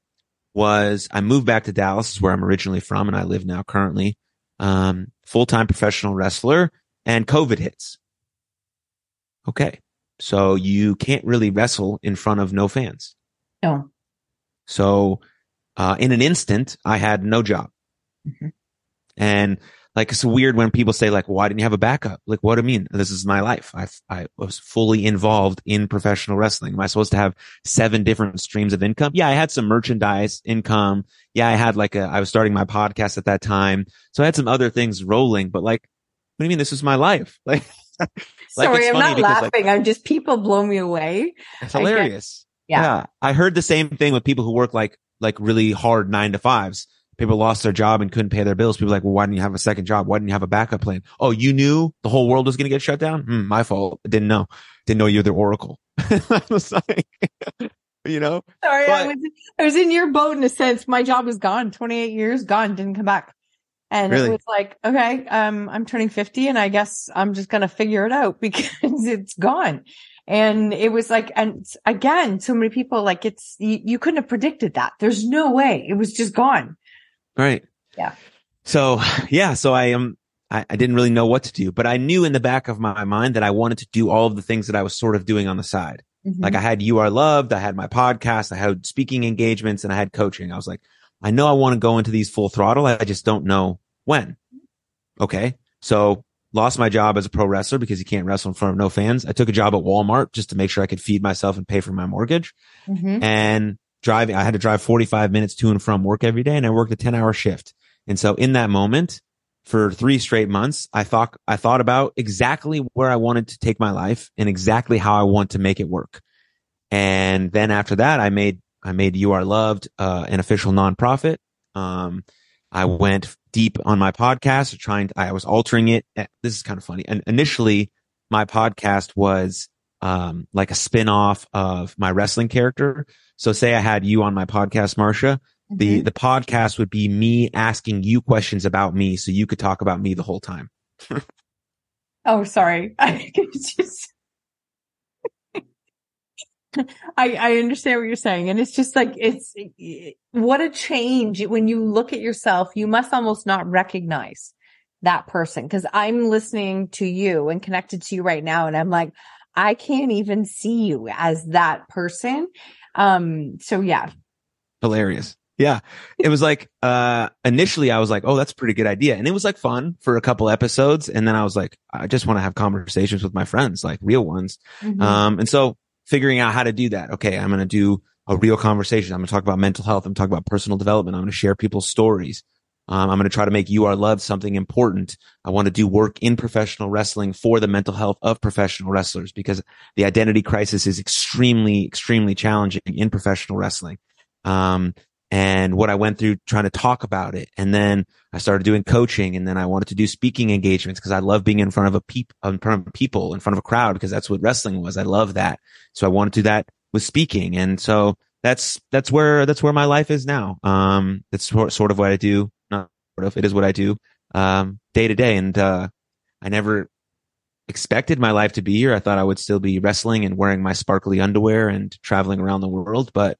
was I moved back to Dallas, where I'm originally from, and I live now currently. Um, full-time professional wrestler, and COVID hits. Okay. So you can't really wrestle in front of no fans. No. So, uh, in an instant, I had no job. Mm-hmm. And like, it's weird when people say like, why didn't you have a backup? Like, what do I mean? This is my life. I, I was fully involved in professional wrestling. Am I supposed to have seven different streams of income? Yeah. I had some merchandise income. Yeah, I had like a, I was starting my podcast at that time. So I had some other things rolling, but like, what do you mean? This is my life. Like, like sorry, I'm not laughing. Like, I'm just, people blow me away. It's hilarious. Yeah. yeah. I heard the same thing with people who work like, like really hard nine to fives. People lost their job and couldn't pay their bills. People were like, well, why didn't you have a second job? Why didn't you have a backup plan? Oh, you knew the whole world was going to get shut down? Mm, my fault. I didn't know. Didn't know you're the Oracle. I was like, you know, sorry, but I was, I was in your boat in a sense. My job was gone, twenty-eight years gone, didn't come back. And really? It was like, okay, um, I'm turning fifty and I guess I'm just going to figure it out because it's gone. And it was like, and again, so many people like it's, you, you couldn't have predicted that. There's no way. It was just gone. Right. Yeah. So, yeah. So I am, um, I, I didn't really know what to do, but I knew in the back of my mind that I wanted to do all of the things that I was sort of doing on the side. Like I had You Are Loved, I had my podcast, I had speaking engagements, and I had coaching. I was like, I know I want to go into these full throttle. I just don't know when. Okay. So lost my job as a pro wrestler because you can't wrestle in front of no fans. I took a job at Walmart just to make sure I could feed myself and pay for my mortgage. Mm-hmm. And driving, I had to drive forty-five minutes to and from work every day, and I worked a ten hour shift. And so in that moment, for three straight months, I thought, I thought about exactly where I wanted to take my life and exactly how I want to make it work. And then after that, I made, I made You Are Loved, uh, an official nonprofit. Um, I went deep on my podcast trying to, I was altering it. This is kind of funny. And initially my podcast was, um, like a spin off of my wrestling character. So say I had you on my podcast, Marsha. The the podcast would be me asking you questions about me so you could talk about me the whole time. Oh, sorry. I just I I understand what you're saying. And it's just like, it's what a change when you look at yourself. You must almost not recognize that person, because I'm listening to you and connected to you right now. And I'm like, I can't even see you as that person. Um. So, yeah. Hilarious. Yeah. It was like, uh, initially I was like, oh, that's a pretty good idea. And it was like fun for a couple episodes. And then I was like, I just want to have conversations with my friends, like real ones. Mm-hmm. Um, and so figuring out how to do that. Okay. I'm going to do a real conversation. I'm going to talk about mental health. I'm talking about personal development. I'm going to share people's stories. Um, I'm going to try to make You Are Loved something important. I want to do work in professional wrestling for the mental health of professional wrestlers, because the identity crisis is extremely, extremely challenging in professional wrestling. Um, and what I went through trying to talk about it. And then I started doing coaching, and then I wanted to do speaking engagements because I love being in front of a peep, in front of people, in front of a crowd, because that's what wrestling was. I love that. So I wanted to do that with speaking. And so that's, that's where, that's where my life is now. Um, that's sort of what I do. It is what I do um, day to day. And uh, I never expected my life to be here. I thought I would still be wrestling and wearing my sparkly underwear and traveling around the world. But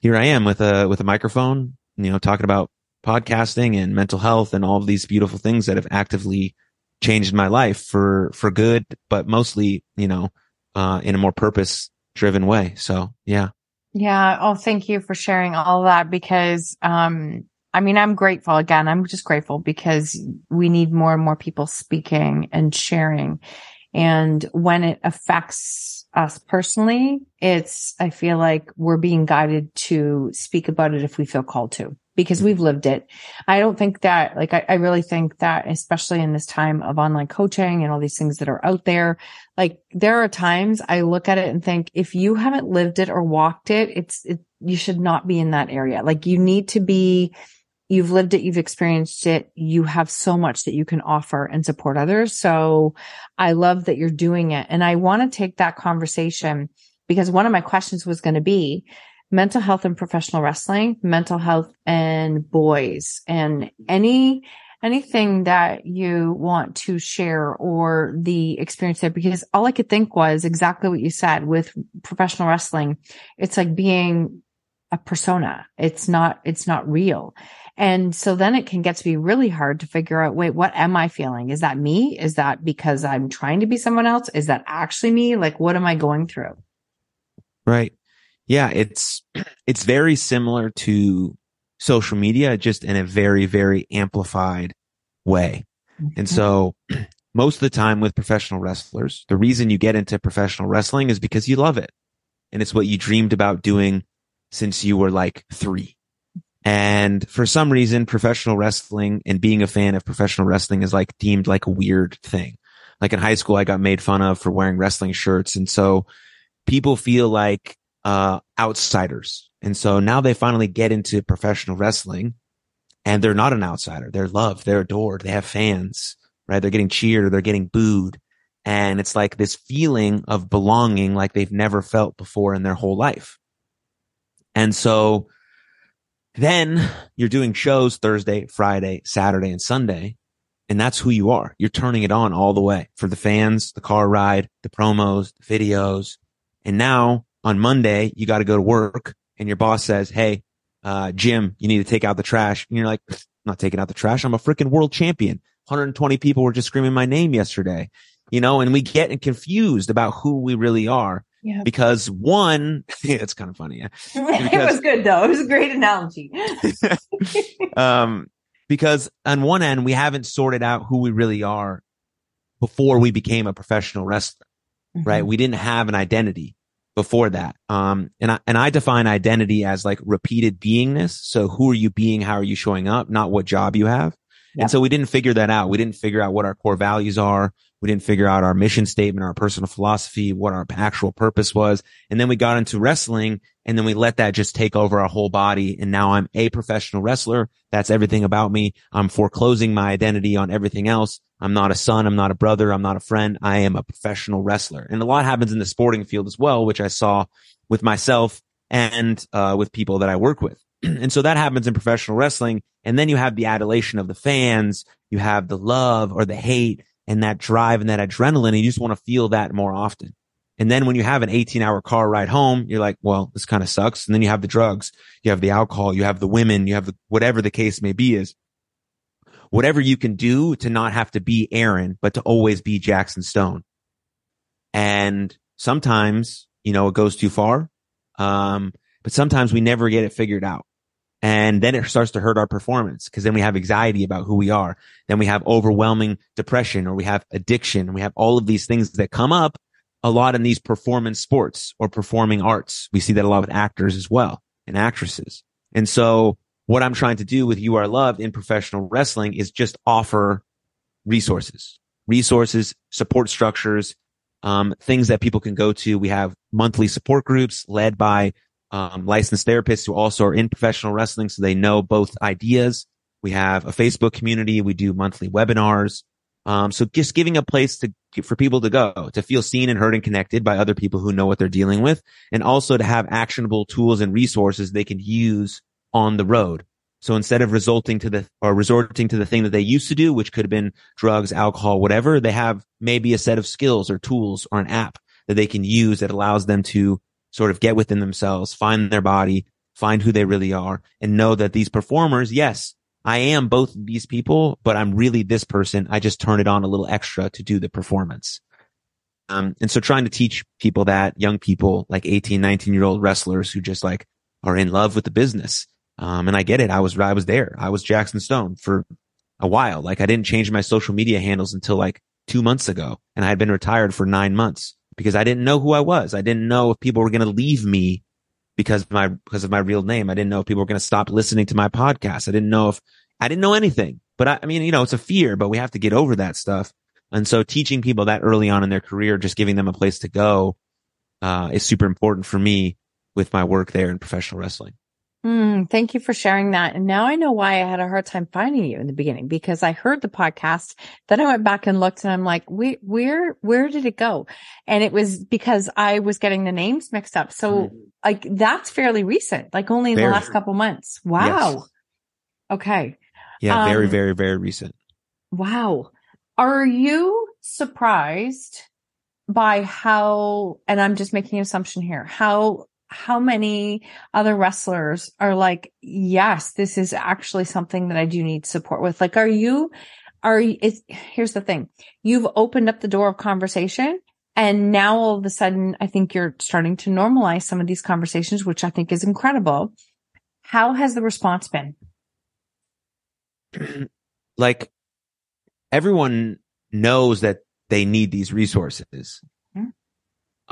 here I am with a with a microphone, you know, talking about podcasting and mental health and all of these beautiful things that have actively changed my life for for good, but mostly, you know, uh, in a more purpose driven way. So, yeah. Yeah. Oh, thank you for sharing all that, because um I mean, I'm grateful. Again, I'm just grateful because we need more and more people speaking and sharing. And when it affects us personally, it's, I feel like we're being guided to speak about it if we feel called to, because we've lived it. I don't think that, like, I, I really think that, especially in this time of online coaching and all these things that are out there, like, there are times I look at it and think, if you haven't lived it or walked it, it's, it, you should not be in that area. Like, you need to be, you've lived it, you've experienced it, you have so much that you can offer and support others. So I love that you're doing it. And I want to take that conversation, because one of my questions was going to be mental health and professional wrestling, mental health and boys, and any, anything that you want to share or the experience there, because all I could think was exactly what you said with professional wrestling. It's like being a persona. It's not, it's not real. And so then it can get to be really hard to figure out, wait, what am I feeling? Is that me? Is that because I'm trying to be someone else? Is that actually me? Like, what am I going through? Right. Yeah. It's, it's very similar to social media, just in a very, very amplified way. Okay. And so most of the time with professional wrestlers, the reason you get into professional wrestling is because you love it. And it's what you dreamed about doing since you were like three. And for some reason, professional wrestling and being a fan of professional wrestling is like deemed like a weird thing. Like, in high school, I got made fun of for wearing wrestling shirts. And so people feel like uh outsiders. And so now they finally get into professional wrestling, and they're not an outsider. They're loved. They're adored. They have fans, right? They're getting cheered or they're getting booed. And it's like this feeling of belonging like they've never felt before in their whole life. And so then you're doing shows Thursday, Friday, Saturday, and Sunday, and that's who you are. You're turning it on all the way for the fans, the car ride, the promos, the videos. And now on Monday, you got to go to work, and your boss says, hey, uh, Jim, you need to take out the trash. And you're like, I'm not taking out the trash. I'm a freaking world champion. one hundred twenty people were just screaming my name yesterday, you know, and we get confused about who we really are. Yeah. Because one, yeah, it's kind of funny. Yeah. Because, it was good though. It was a great analogy. um, because on one end, we haven't sorted out who we really are before we became a professional wrestler, mm-hmm. right? We didn't have an identity before that. Um, and I, and I define identity as like repeated beingness. So who are you being? How are you showing up? Not what job you have. Yeah. And so we didn't figure that out. We didn't figure out what our core values are. We didn't figure out our mission statement, our personal philosophy, what our actual purpose was. And then we got into wrestling, and then we let that just take over our whole body. And now I'm a professional wrestler. That's everything about me. I'm foreclosing my identity on everything else. I'm not a son. I'm not a brother. I'm not a friend. I am a professional wrestler. And a lot happens in the sporting field as well, which I saw with myself and uh with people that I work with. And so that happens in professional wrestling. And then you have the adulation of the fans. You have the love or the hate and that drive and that adrenaline. And you just want to feel that more often. And then when you have an eighteen hour car ride home, you're like, well, this kind of sucks. And then you have the drugs, you have the alcohol, you have the women, you have the, whatever the case may be, is whatever you can do to not have to be Aaron, but to always be Jackson Stone. And sometimes, you know, it goes too far. Um, but sometimes we never get it figured out. And then it starts to hurt our performance, because then we have anxiety about who we are. Then we have overwhelming depression, or we have addiction, and we have all of these things that come up a lot in these performance sports or performing arts. We see that a lot with actors as well and actresses. And so what I'm trying to do with You Are Loved in professional wrestling is just offer resources, resources, support structures, um, things that people can go to. We have monthly support groups led by um, licensed therapists who also are in professional wrestling, so they know both ideas. We have a Facebook community. We do monthly webinars. Um, so just giving a place to, for people to go, to feel seen and heard and connected by other people who know what they're dealing with, and also to have actionable tools and resources they can use on the road. So instead of resulting to the, or resorting to the thing that they used to do, which could have been drugs, alcohol, whatever, they have maybe a set of skills or tools or an app that they can use that allows them to sort of get within themselves, find their body, find who they really are, and know that these performers, yes, I am both of these people, but I'm really this person. I just turn it on a little extra to do the performance. Um, and so trying to teach people that, young people, like eighteen, nineteen year old wrestlers who just like are in love with the business. Um, and I get it. I was, I was there. I was Jackson Stone for a while. Like, I didn't change my social media handles until like two months ago. And I had been retired for nine months because I didn't know who I was. I didn't know if people were going to leave me because of my, because of my real name. I didn't know if people were going to stop listening to my podcast. I didn't know if I didn't know anything, but I, I mean, you know, it's a fear, but we have to get over that stuff. And so teaching people that early on in their career, just giving them a place to go, uh, is super important for me with my work there in professional wrestling. Mm, thank you for sharing that. And now I know why I had a hard time finding you in the beginning, because I heard the podcast, then I went back and looked, and I'm like, we, where, where did it go? And it was because I was getting the names mixed up. So like, that's fairly recent, like only in very, the last couple months. Wow. Yes. Okay. Yeah. Very, um, very, very recent. Wow. Are you surprised by how, and I'm just making an assumption here, how How many other wrestlers are like, yes, this is actually something that I do need support with? Like, are you, are you, it's, here's the thing. You've opened up the door of conversation, and now all of a sudden, I think you're starting to normalize some of these conversations, which I think is incredible. How has the response been? Like, everyone knows that they need these resources.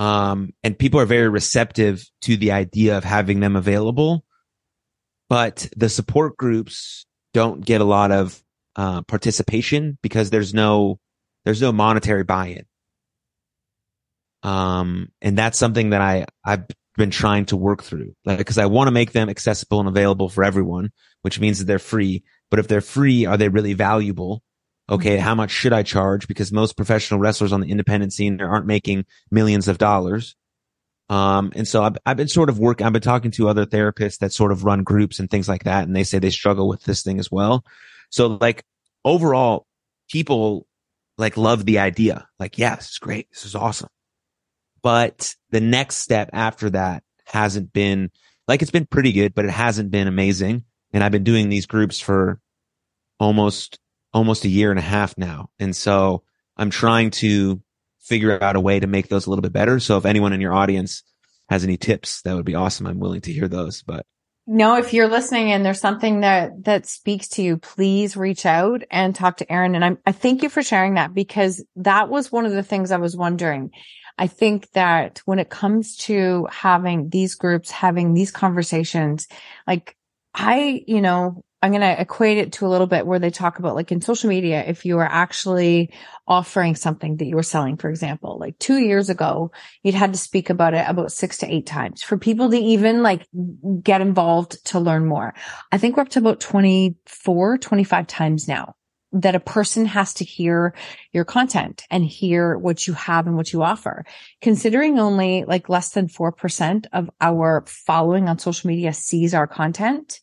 Um, and people are very receptive to the idea of having them available, but the support groups don't get a lot of, uh, participation because there's no, there's no monetary buy-in. Um, and that's something that I, I've been trying to work through, like, cause I want to make them accessible and available for everyone, which means that they're free. But if they're free, are they really valuable? Okay, how much should I charge? Because most professional wrestlers on the independent scene aren't making millions of dollars. Um, and so I've, I've been sort of working, I've been talking to other therapists that sort of run groups and things like that. And they say they struggle with this thing as well. So like, overall, people like love the idea. Like, yeah, this is great. This is awesome. But the next step after that hasn't been, like, it's been pretty good, but it hasn't been amazing. And I've been doing these groups for almost almost a year and a half now. And so I'm trying to figure out a way to make those a little bit better. So if anyone in your audience has any tips, that would be awesome. I'm willing to hear those, but. No, if you're listening and there's something that, that speaks to you, please reach out and talk to Aaron. And I'm, I thank you for sharing that, because that was one of the things I was wondering. I think that when it comes to having these groups, having these conversations, like I, you know, I'm going to equate it to a little bit where they talk about, like, in social media, if you are actually offering something that you were selling, for example, like two years ago, you'd had to speak about it about six to eight times for people to even like get involved to learn more. I think we're up to about twenty-four, twenty-five times now that a person has to hear your content and hear what you have and what you offer. Considering only like less than four percent of our following on social media sees our content,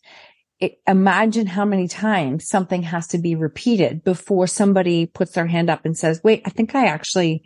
It, imagine how many times something has to be repeated before somebody puts their hand up and says, wait, I think I actually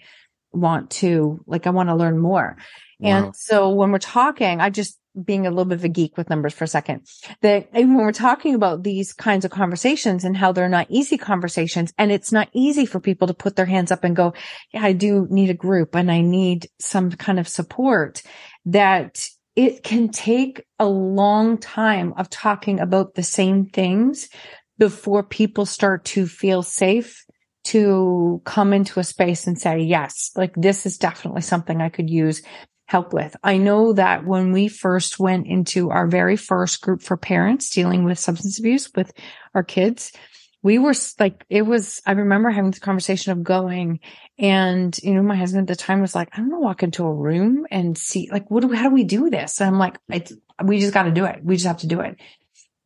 want to, like, I want to learn more. Wow. And so when we're talking, I just being a little bit of a geek with numbers for a second, that when we're talking about these kinds of conversations and how they're not easy conversations, and it's not easy for people to put their hands up and go, yeah, I do need a group and I need some kind of support, that it can take a long time of talking about the same things before people start to feel safe to come into a space and say, yes, like this is definitely something I could use help with. I know that when we first went into our very first group for parents dealing with substance abuse with our kids, we were like, it was, I remember having the conversation of going and, you know, my husband at the time was like, I'm going to walk into a room and see, like, what do we, how do we do this? And I'm like, it's, we just got to do it. We just have to do it.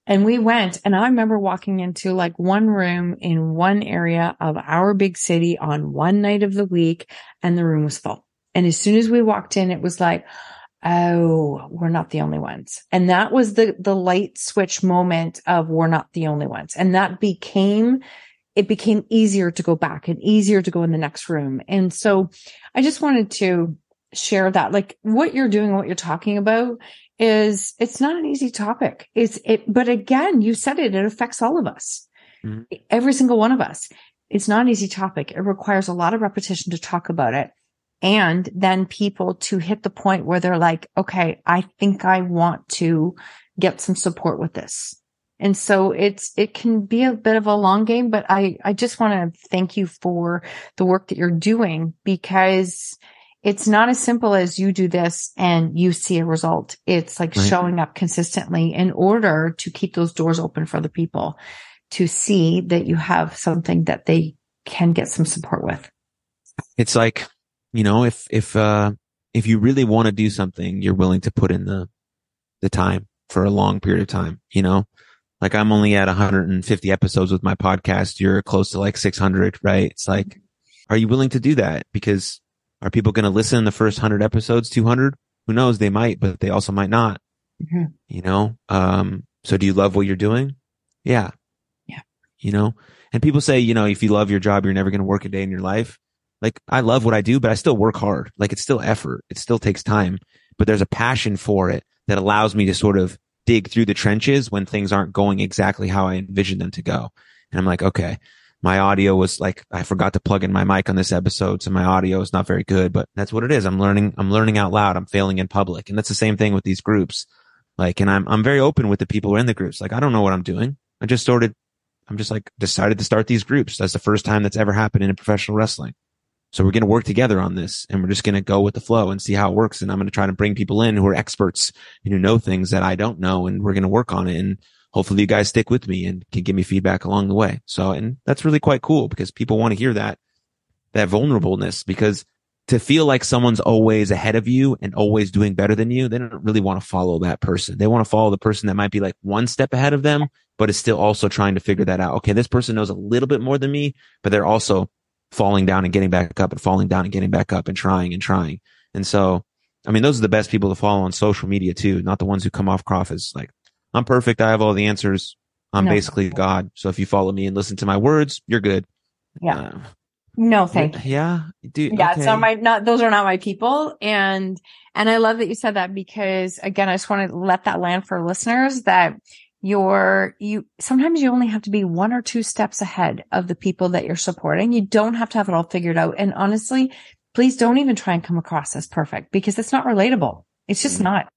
And we went, and I remember walking into like one room in one area of our big city on one night of the week, and the room was full. And as soon as we walked in, it was like, oh, we're not the only ones. And that was the, the light switch moment of we're not the only ones. And that became, it became easier to go back and easier to go in the next room. And so I just wanted to share that, like what you're doing, what you're talking about is it's not an easy topic. It's it, but again, you said it, it affects all of us, mm-hmm. every single one of us. It's not an easy topic. It requires a lot of repetition to talk about it. And then people to hit the point where they're like, okay, I think I want to get some support with this. And so it's, it can be a bit of a long game, but I, I just want to thank you for the work that you're doing, because it's not as simple as you do this and you see a result. It's like right. showing up consistently in order to keep those doors open for other people to see that you have something that they can get some support with. It's like, you know, if, if, uh, if you really want to do something, you're willing to put in the, the time for a long period of time, you know, like I'm only at one hundred fifty episodes with my podcast. You're close to like six hundred, right? It's like, are you willing to do that? Because are people going to listen in the first one hundred episodes, two hundred? Who knows? They might, but they also might not, mm-hmm. you know? Um, so do you love what you're doing? Yeah. Yeah. You know, and people say, you know, if you love your job, you're never going to work a day in your life. Like I love what I do, but I still work hard. Like it's still effort. It still takes time, but there's a passion for it that allows me to sort of dig through the trenches when things aren't going exactly how I envisioned them to go. And I'm like, okay, my audio was like, I forgot to plug in my mic on this episode. So my audio is not very good, but that's what it is. I'm learning, I'm learning out loud. I'm failing in public. And that's the same thing with these groups. Like, and I'm, I'm very open with the people who are in the groups. Like, I don't know what I'm doing. I just started, I'm just like decided to start these groups. That's the first time that's ever happened in professional wrestling. So we're going to work together on this, and we're just going to go with the flow and see how it works. And I'm going to try to bring people in who are experts and who know things that I don't know. And we're going to work on it. And hopefully you guys stick with me and can give me feedback along the way. So, and that's really quite cool because people want to hear that, that vulnerableness, because to feel like someone's always ahead of you and always doing better than you, they don't really want to follow that person. They want to follow the person that might be like one step ahead of them, but is still also trying to figure that out. Okay. This person knows a little bit more than me, but they're also falling down and getting back up and falling down and getting back up and trying and trying. And so, I mean, those are the best people to follow on social media too, not the ones who come off cross as like, I'm perfect. I have all the answers. I'm no. basically God. So if you follow me and listen to my words, you're good. Yeah. Uh, no, thank you. Yeah. Dude, yeah. Okay. So my, not, those are not my people. And, and I love that you said that because again, I just want to let that land for listeners that Your, you, sometimes you only have to be one or two steps ahead of the people that you're supporting. You don't have to have it all figured out. And honestly, please don't even try and come across as perfect because it's not relatable. It's just not.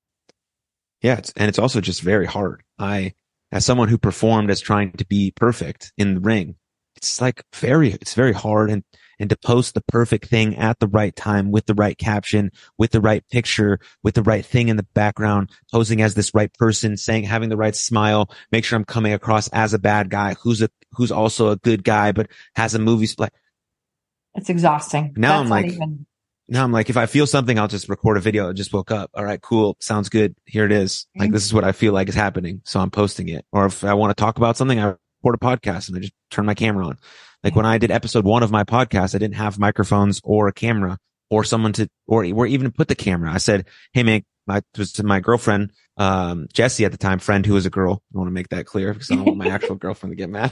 Yeah. It's, and it's also just very hard. I, as someone who performed as trying to be perfect in the ring, it's like very, it's very hard. And, and to post the perfect thing at the right time with the right caption, with the right picture, with the right thing in the background, posing as this right person, saying, having the right smile, make sure I'm coming across as a bad guy who's a, who's also a good guy, but has a movie split. It's exhausting. Now That's I'm like, even... now I'm like, if I feel something, I'll just record a video. I just woke up. All right, cool. Sounds good. Here it is. Like, this is what I feel like is happening. So I'm posting it. Or if I want to talk about something, I record a podcast and I just turn my camera on. Like when I did episode one of my podcast, I didn't have microphones or a camera or someone to, or, or even put the camera. I said, hey man, I was to my girlfriend, um, Jessie at the time, friend who was a girl. I want to make that clear because I don't want my actual girlfriend to get mad.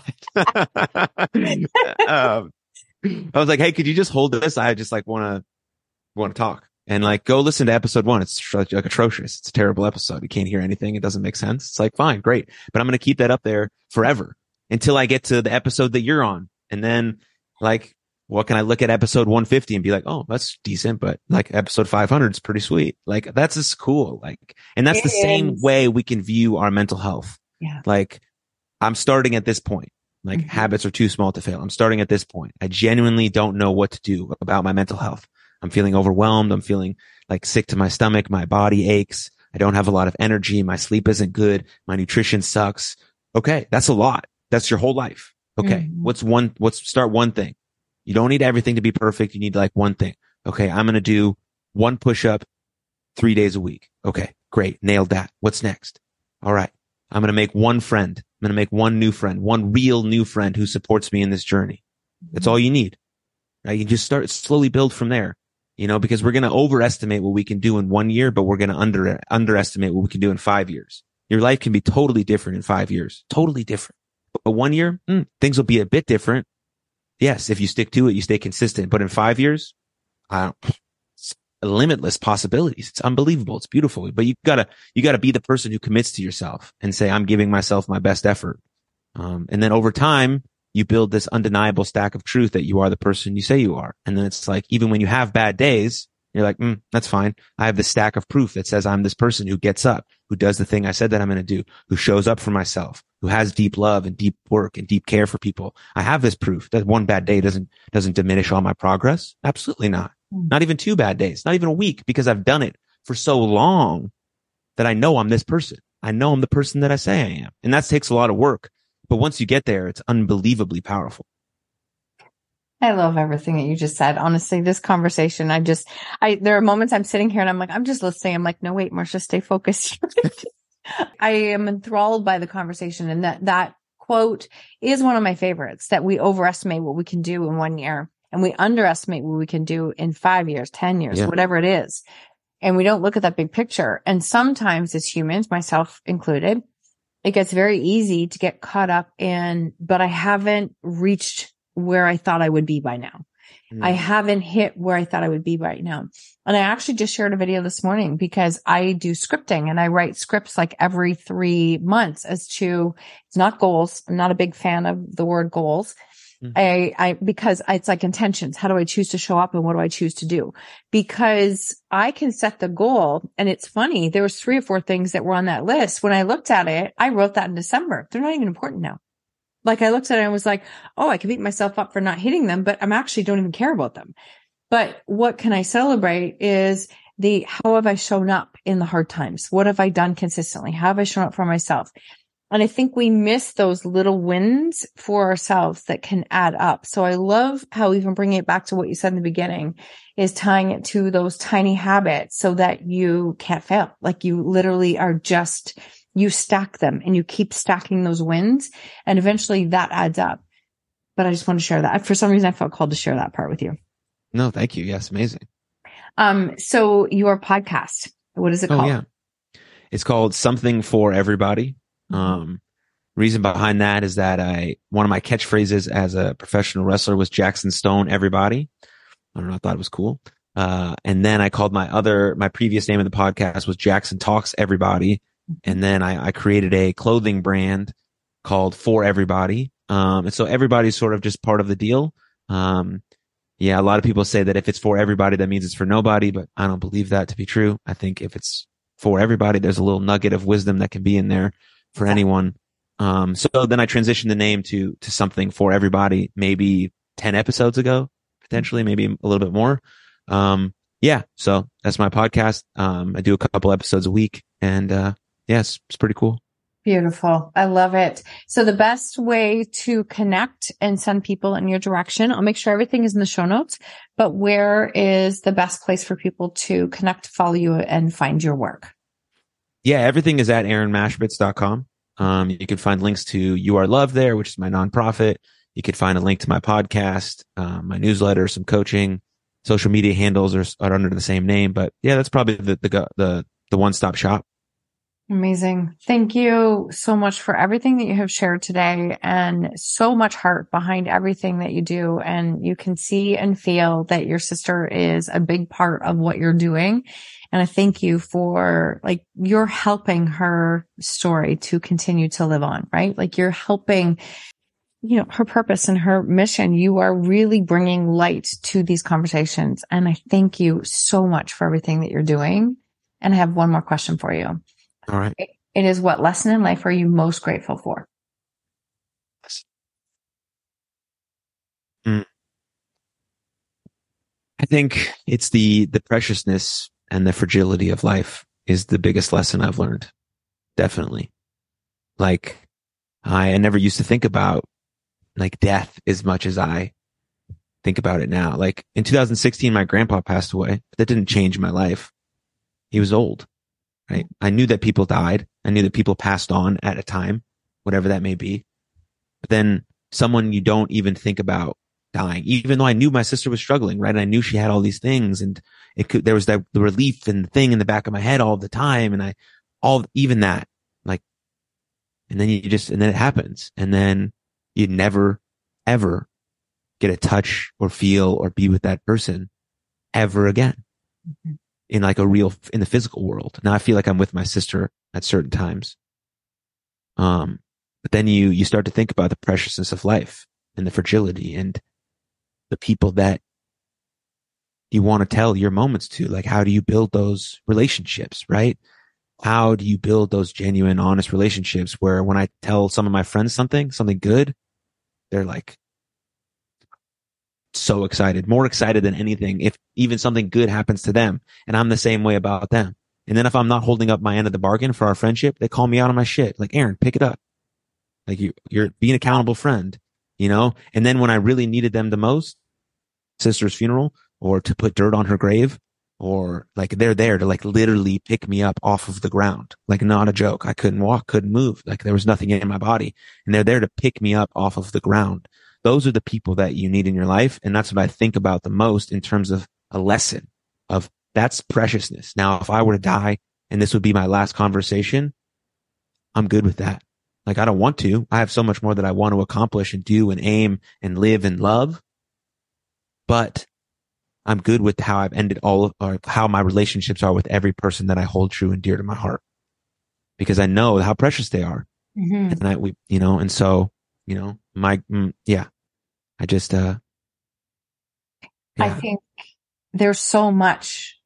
um, I was like, hey, could you just hold this? I just like want to, want to talk and like, go listen to episode one. It's tr- like atrocious. It's a terrible episode. You can't hear anything. It doesn't make sense. It's like, fine, great. But I'm going to keep that up there forever until I get to the episode that you're on. And then like, what can I look at episode one fifty and be like, oh, that's decent. But like episode five hundred is pretty sweet. Like that's just cool. Like, and that's it the is. Same way we can view our mental health. Yeah. Like I'm starting at this point. Like mm-hmm. habits are too small to fail. I'm starting at this point. I genuinely don't know what to do about my mental health. I'm feeling overwhelmed. I'm feeling like sick to my stomach. My body aches. I don't have a lot of energy. My sleep isn't good. My nutrition sucks. Okay. That's a lot. That's your whole life. Okay. Mm-hmm. What's one, what's start one thing. You don't need everything to be perfect. You need like one thing. Okay. I'm going to do one push up three days a week. Okay. Great. Nailed that. What's next? All right. I'm going to make one friend. I'm going to make one new friend, one real new friend who supports me in this journey. Mm-hmm. That's all you need. Right? You just start slowly build from there. You know, because we're going to overestimate what we can do in one year, but we're going to under, underestimate what we can do in five years. Your life can be totally different in five years, totally different. But one year, mm, things will be a bit different. Yes. If you stick to it, you stay consistent, but in five years, I don't, it's limitless possibilities. It's unbelievable. It's beautiful, but you gotta, you gotta be the person who commits to yourself and say, I'm giving myself my best effort. Um, and then over time, you build this undeniable stack of truth that you are the person you say you are. And then it's like, even when you have bad days, you're like, mm, that's fine. I have this stack of proof that says I'm this person who gets up, who does the thing I said that I'm going to do, who shows up for myself, who has deep love and deep work and deep care for people. I have this proof that one bad day doesn't, doesn't diminish all my progress. Absolutely not. Mm. Not even two bad days, not even a week, because I've done it for so long that I know I'm this person. I know I'm the person that I say I am. And that takes a lot of work. But once you get there, it's unbelievably powerful. I love everything that you just said. Honestly, this conversation, I just, I, there are moments I'm sitting here and I'm like, I'm just listening. I'm like, no, wait, Marsha, stay focused. I am enthralled by the conversation. And that, that quote is one of my favorites, that we overestimate what we can do in one year and we underestimate what we can do in five years, ten years, yeah. whatever it is. And we don't look at that big picture. And sometimes as humans, myself included, it gets very easy to get caught up in, but I haven't reached where I thought I would be by now. Mm. I haven't hit where I thought I would be right now. And I actually just shared a video this morning because I do scripting and I write scripts like every three months as to, it's not goals. I'm not a big fan of the word goals. Mm. I, I, because it's like intentions. How do I choose to show up and what do I choose to do? Because I can set the goal. And it's funny. There was three or four things that were on that list. When I looked at it, I wrote that in December. They're not even important now. Like I looked at it and was like, oh, I can beat myself up for not hitting them, but I'm actually don't even care about them. But what can I celebrate is the, how have I shown up in the hard times? What have I done consistently? How have I shown up for myself? And I think we miss those little wins for ourselves that can add up. So I love how even bringing it back to what you said in the beginning is tying it to those tiny habits so that you can't fail. Like you literally are just, you stack them and you keep stacking those wins and eventually that adds up. But I just want to share that. For some reason, I felt called to share that part with you. No, thank you. Yes. Amazing. Um, so your podcast, what is it oh, called? Yeah. It's called Something for Everybody. Um, reason behind that is that I, one of my catchphrases as a professional wrestler was Jackson Stone, everybody. I don't know. I thought it was cool. Uh, and then I called my other, my previous name of the podcast was Jackson Talks Everybody. And then I, I created a clothing brand called For Everybody. Um, and so everybody's sort of just part of the deal. Um, yeah, a lot of people say that if it's for everybody, that means it's for nobody, but I don't believe that to be true. I think if it's for everybody, there's a little nugget of wisdom that can be in there for anyone. Um, so then I transitioned the name to, to Something for Everybody, maybe ten episodes ago, potentially, maybe a little bit more. Um, yeah. So that's my podcast. Um, I do a couple episodes a week and, uh, yes, it's pretty cool. Beautiful. I love it. So the best way to connect and send people in your direction, I'll make sure everything is in the show notes, but where is the best place for people to connect, follow you and find your work? Yeah, everything is at Aaron Machbitz dot com. Um, you can find links to You Are Loved there, which is my nonprofit. You could find a link to my podcast, uh, my newsletter, some coaching, social media handles are, are under the same name. But yeah, that's probably the, the, the, the one-stop shop. Amazing. Thank you so much for everything that you have shared today and so much heart behind everything that you do. And you can see and feel that your sister is a big part of what you're doing. And I thank you for like, you're helping her story to continue to live on, right? Like you're helping, you know, her purpose and her mission. You are really bringing light to these conversations. And I thank you so much for everything that you're doing. And I have one more question for you. All right. It is what lesson in life are you most grateful for? Mm. I think it's the the preciousness and the fragility of life is the biggest lesson I've learned. Definitely. Like, I, I never used to think about like death as much as I think about it now. Like in two thousand sixteen, my grandpa passed away, but that didn't change my life. He was old, right? I knew that people died. I knew that people passed on at a time, whatever that may be. But then someone you don't even think about dying, even though I knew my sister was struggling, right? And I knew she had all these things, and it could, there was that the relief and the thing in the back of my head all the time. And I, all, even that, like, and then you just, and then it happens. And then you never, ever get to touch or feel or be with that person ever again in like a real, in the physical world. Now I feel like I'm with my sister at certain times. Um, but then you, you start to think about the preciousness of life and the fragility and the people that you want to tell your moments to. Like, how do you build those relationships, right? How do you build those genuine, honest relationships where when I tell some of my friends something, something good, they're like so excited, more excited than anything, if even something good happens to them. And I'm the same way about them. And then if I'm not holding up my end of the bargain for our friendship, they call me out on my shit. Like, Aaron, pick it up. Like, you, you're being an accountable friend, you know? And then when I really needed them the most, sister's funeral or to put dirt on her grave, or like they're there to like literally pick me up off of the ground. Like, not a joke. I couldn't walk, couldn't move. Like, there was nothing in my body, and they're there to pick me up off of the ground. Those are the people that you need in your life. And that's what I think about the most in terms of a lesson of that's preciousness. Now, if I were to die and this would be my last conversation, I'm good with that. Like, I don't want to. I have so much more that I want to accomplish and do and aim and live and love. But I'm good with how I've ended all of, or how my relationships are with every person that I hold true and dear to my heart, because I know how precious they are. Mm-hmm. And I, we, you know, and so, you know, my, mm, yeah, I just, uh, yeah. I think there's so much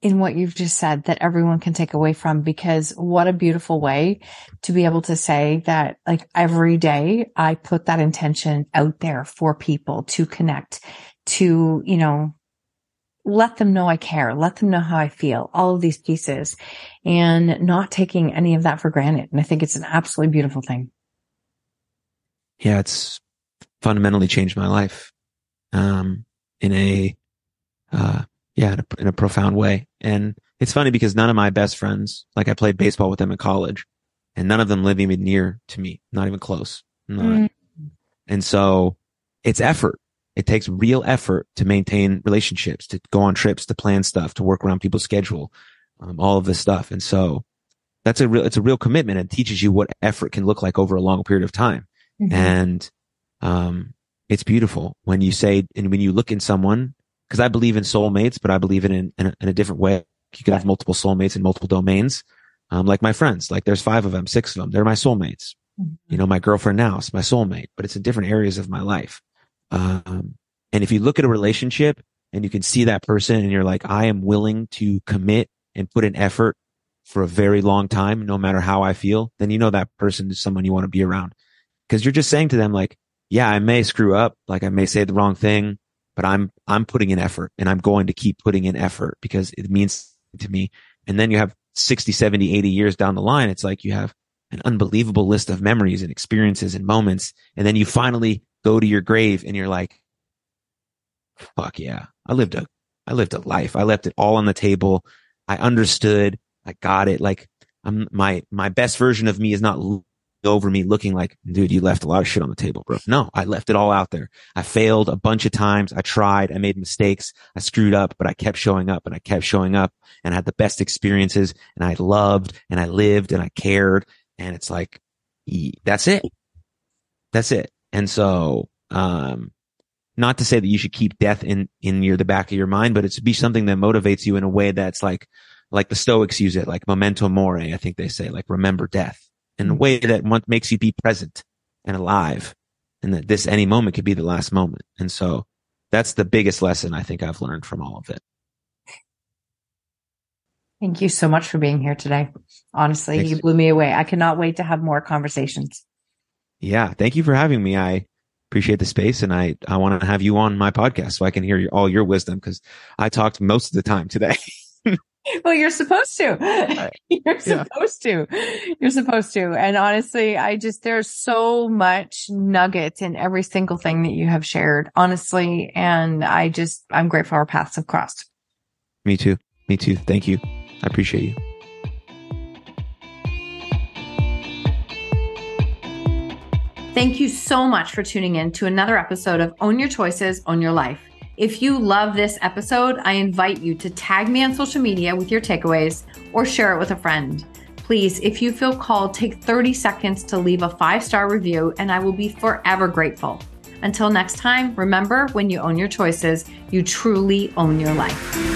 in what you've just said that everyone can take away from, because what a beautiful way to be able to say that, like, every day I put that intention out there for people to connect, to, you know, let them know I care, let them know how I feel, all of these pieces, and not taking any of that for granted. And I think it's an absolutely beautiful thing. Yeah, it's fundamentally changed my life, um, in a, uh, yeah, in a, in a profound way. And it's funny because none of my best friends, like, I played baseball with them in college, and none of them live even near to me, not even close. Not. Mm. And so it's effort. It takes real effort to maintain relationships, to go on trips, to plan stuff, to work around people's schedule, um, all of this stuff. And so that's a real, it's a real commitment. It teaches you what effort can look like over a long period of time. Mm-hmm. And, um, it's beautiful when you say, and when you look in someone, cause I believe in soulmates, but I believe in, in, in, a, in a different way. You could have multiple soulmates in multiple domains. Um, like my friends, like there's five of them, six of them. They're my soulmates. Mm-hmm. You know, my girlfriend now is my soulmate, but it's in different areas of my life. Um, and if you look at a relationship and you can see that person and you're like, I am willing to commit and put in effort for a very long time, no matter how I feel, then you know that person is someone you want to be around. Cause you're just saying to them, like, yeah, I may screw up. Like, I may say the wrong thing, but I'm, I'm putting in effort, and I'm going to keep putting in effort because it means to me. And then you have sixty, seventy, eighty years down the line. It's like you have an unbelievable list of memories and experiences and moments. And then you finally go to your grave and you're like, fuck yeah, I lived a, I lived a life. I left it all on the table. I understood. I got it. Like, I'm, my, my best version of me is not over me looking like, dude, you left a lot of shit on the table, bro. No, I left it all out there. I failed a bunch of times. I tried. I made mistakes. I screwed up, but I kept showing up and I kept showing up and I had the best experiences, and I loved and I lived and I cared. And it's like, that's it. That's it. And so, um, not to say that you should keep death in, in your, the back of your mind, but it's to be something that motivates you in a way that's like, like the Stoics use it, like memento mori, I think they say, like, remember death in a way that one makes you be present and alive, and that this, any moment could be the last moment. And so that's the biggest lesson I think I've learned from all of it. Thank you so much for being here today. Honestly, Thanks. You blew me away. I cannot wait to have more conversations. Yeah. Thank you for having me. I appreciate the space. And I, I want to have you on my podcast so I can hear your, all your wisdom, because I talked most of the time today. Well, you're supposed to. You're supposed yeah. to. You're supposed to. And honestly, I just, there's so much nuggets in every single thing that you have shared, honestly. And I just, I'm grateful our paths have crossed. Me too. Me too. Thank you. I appreciate you. Thank you so much for tuning in to another episode of Own Your Choices, Own Your Life. If you love this episode, I invite you to tag me on social media with your takeaways or share it with a friend. Please, if you feel called, take thirty seconds to leave a five-star review, and I will be forever grateful. Until next time, remember, when you own your choices, you truly own your life.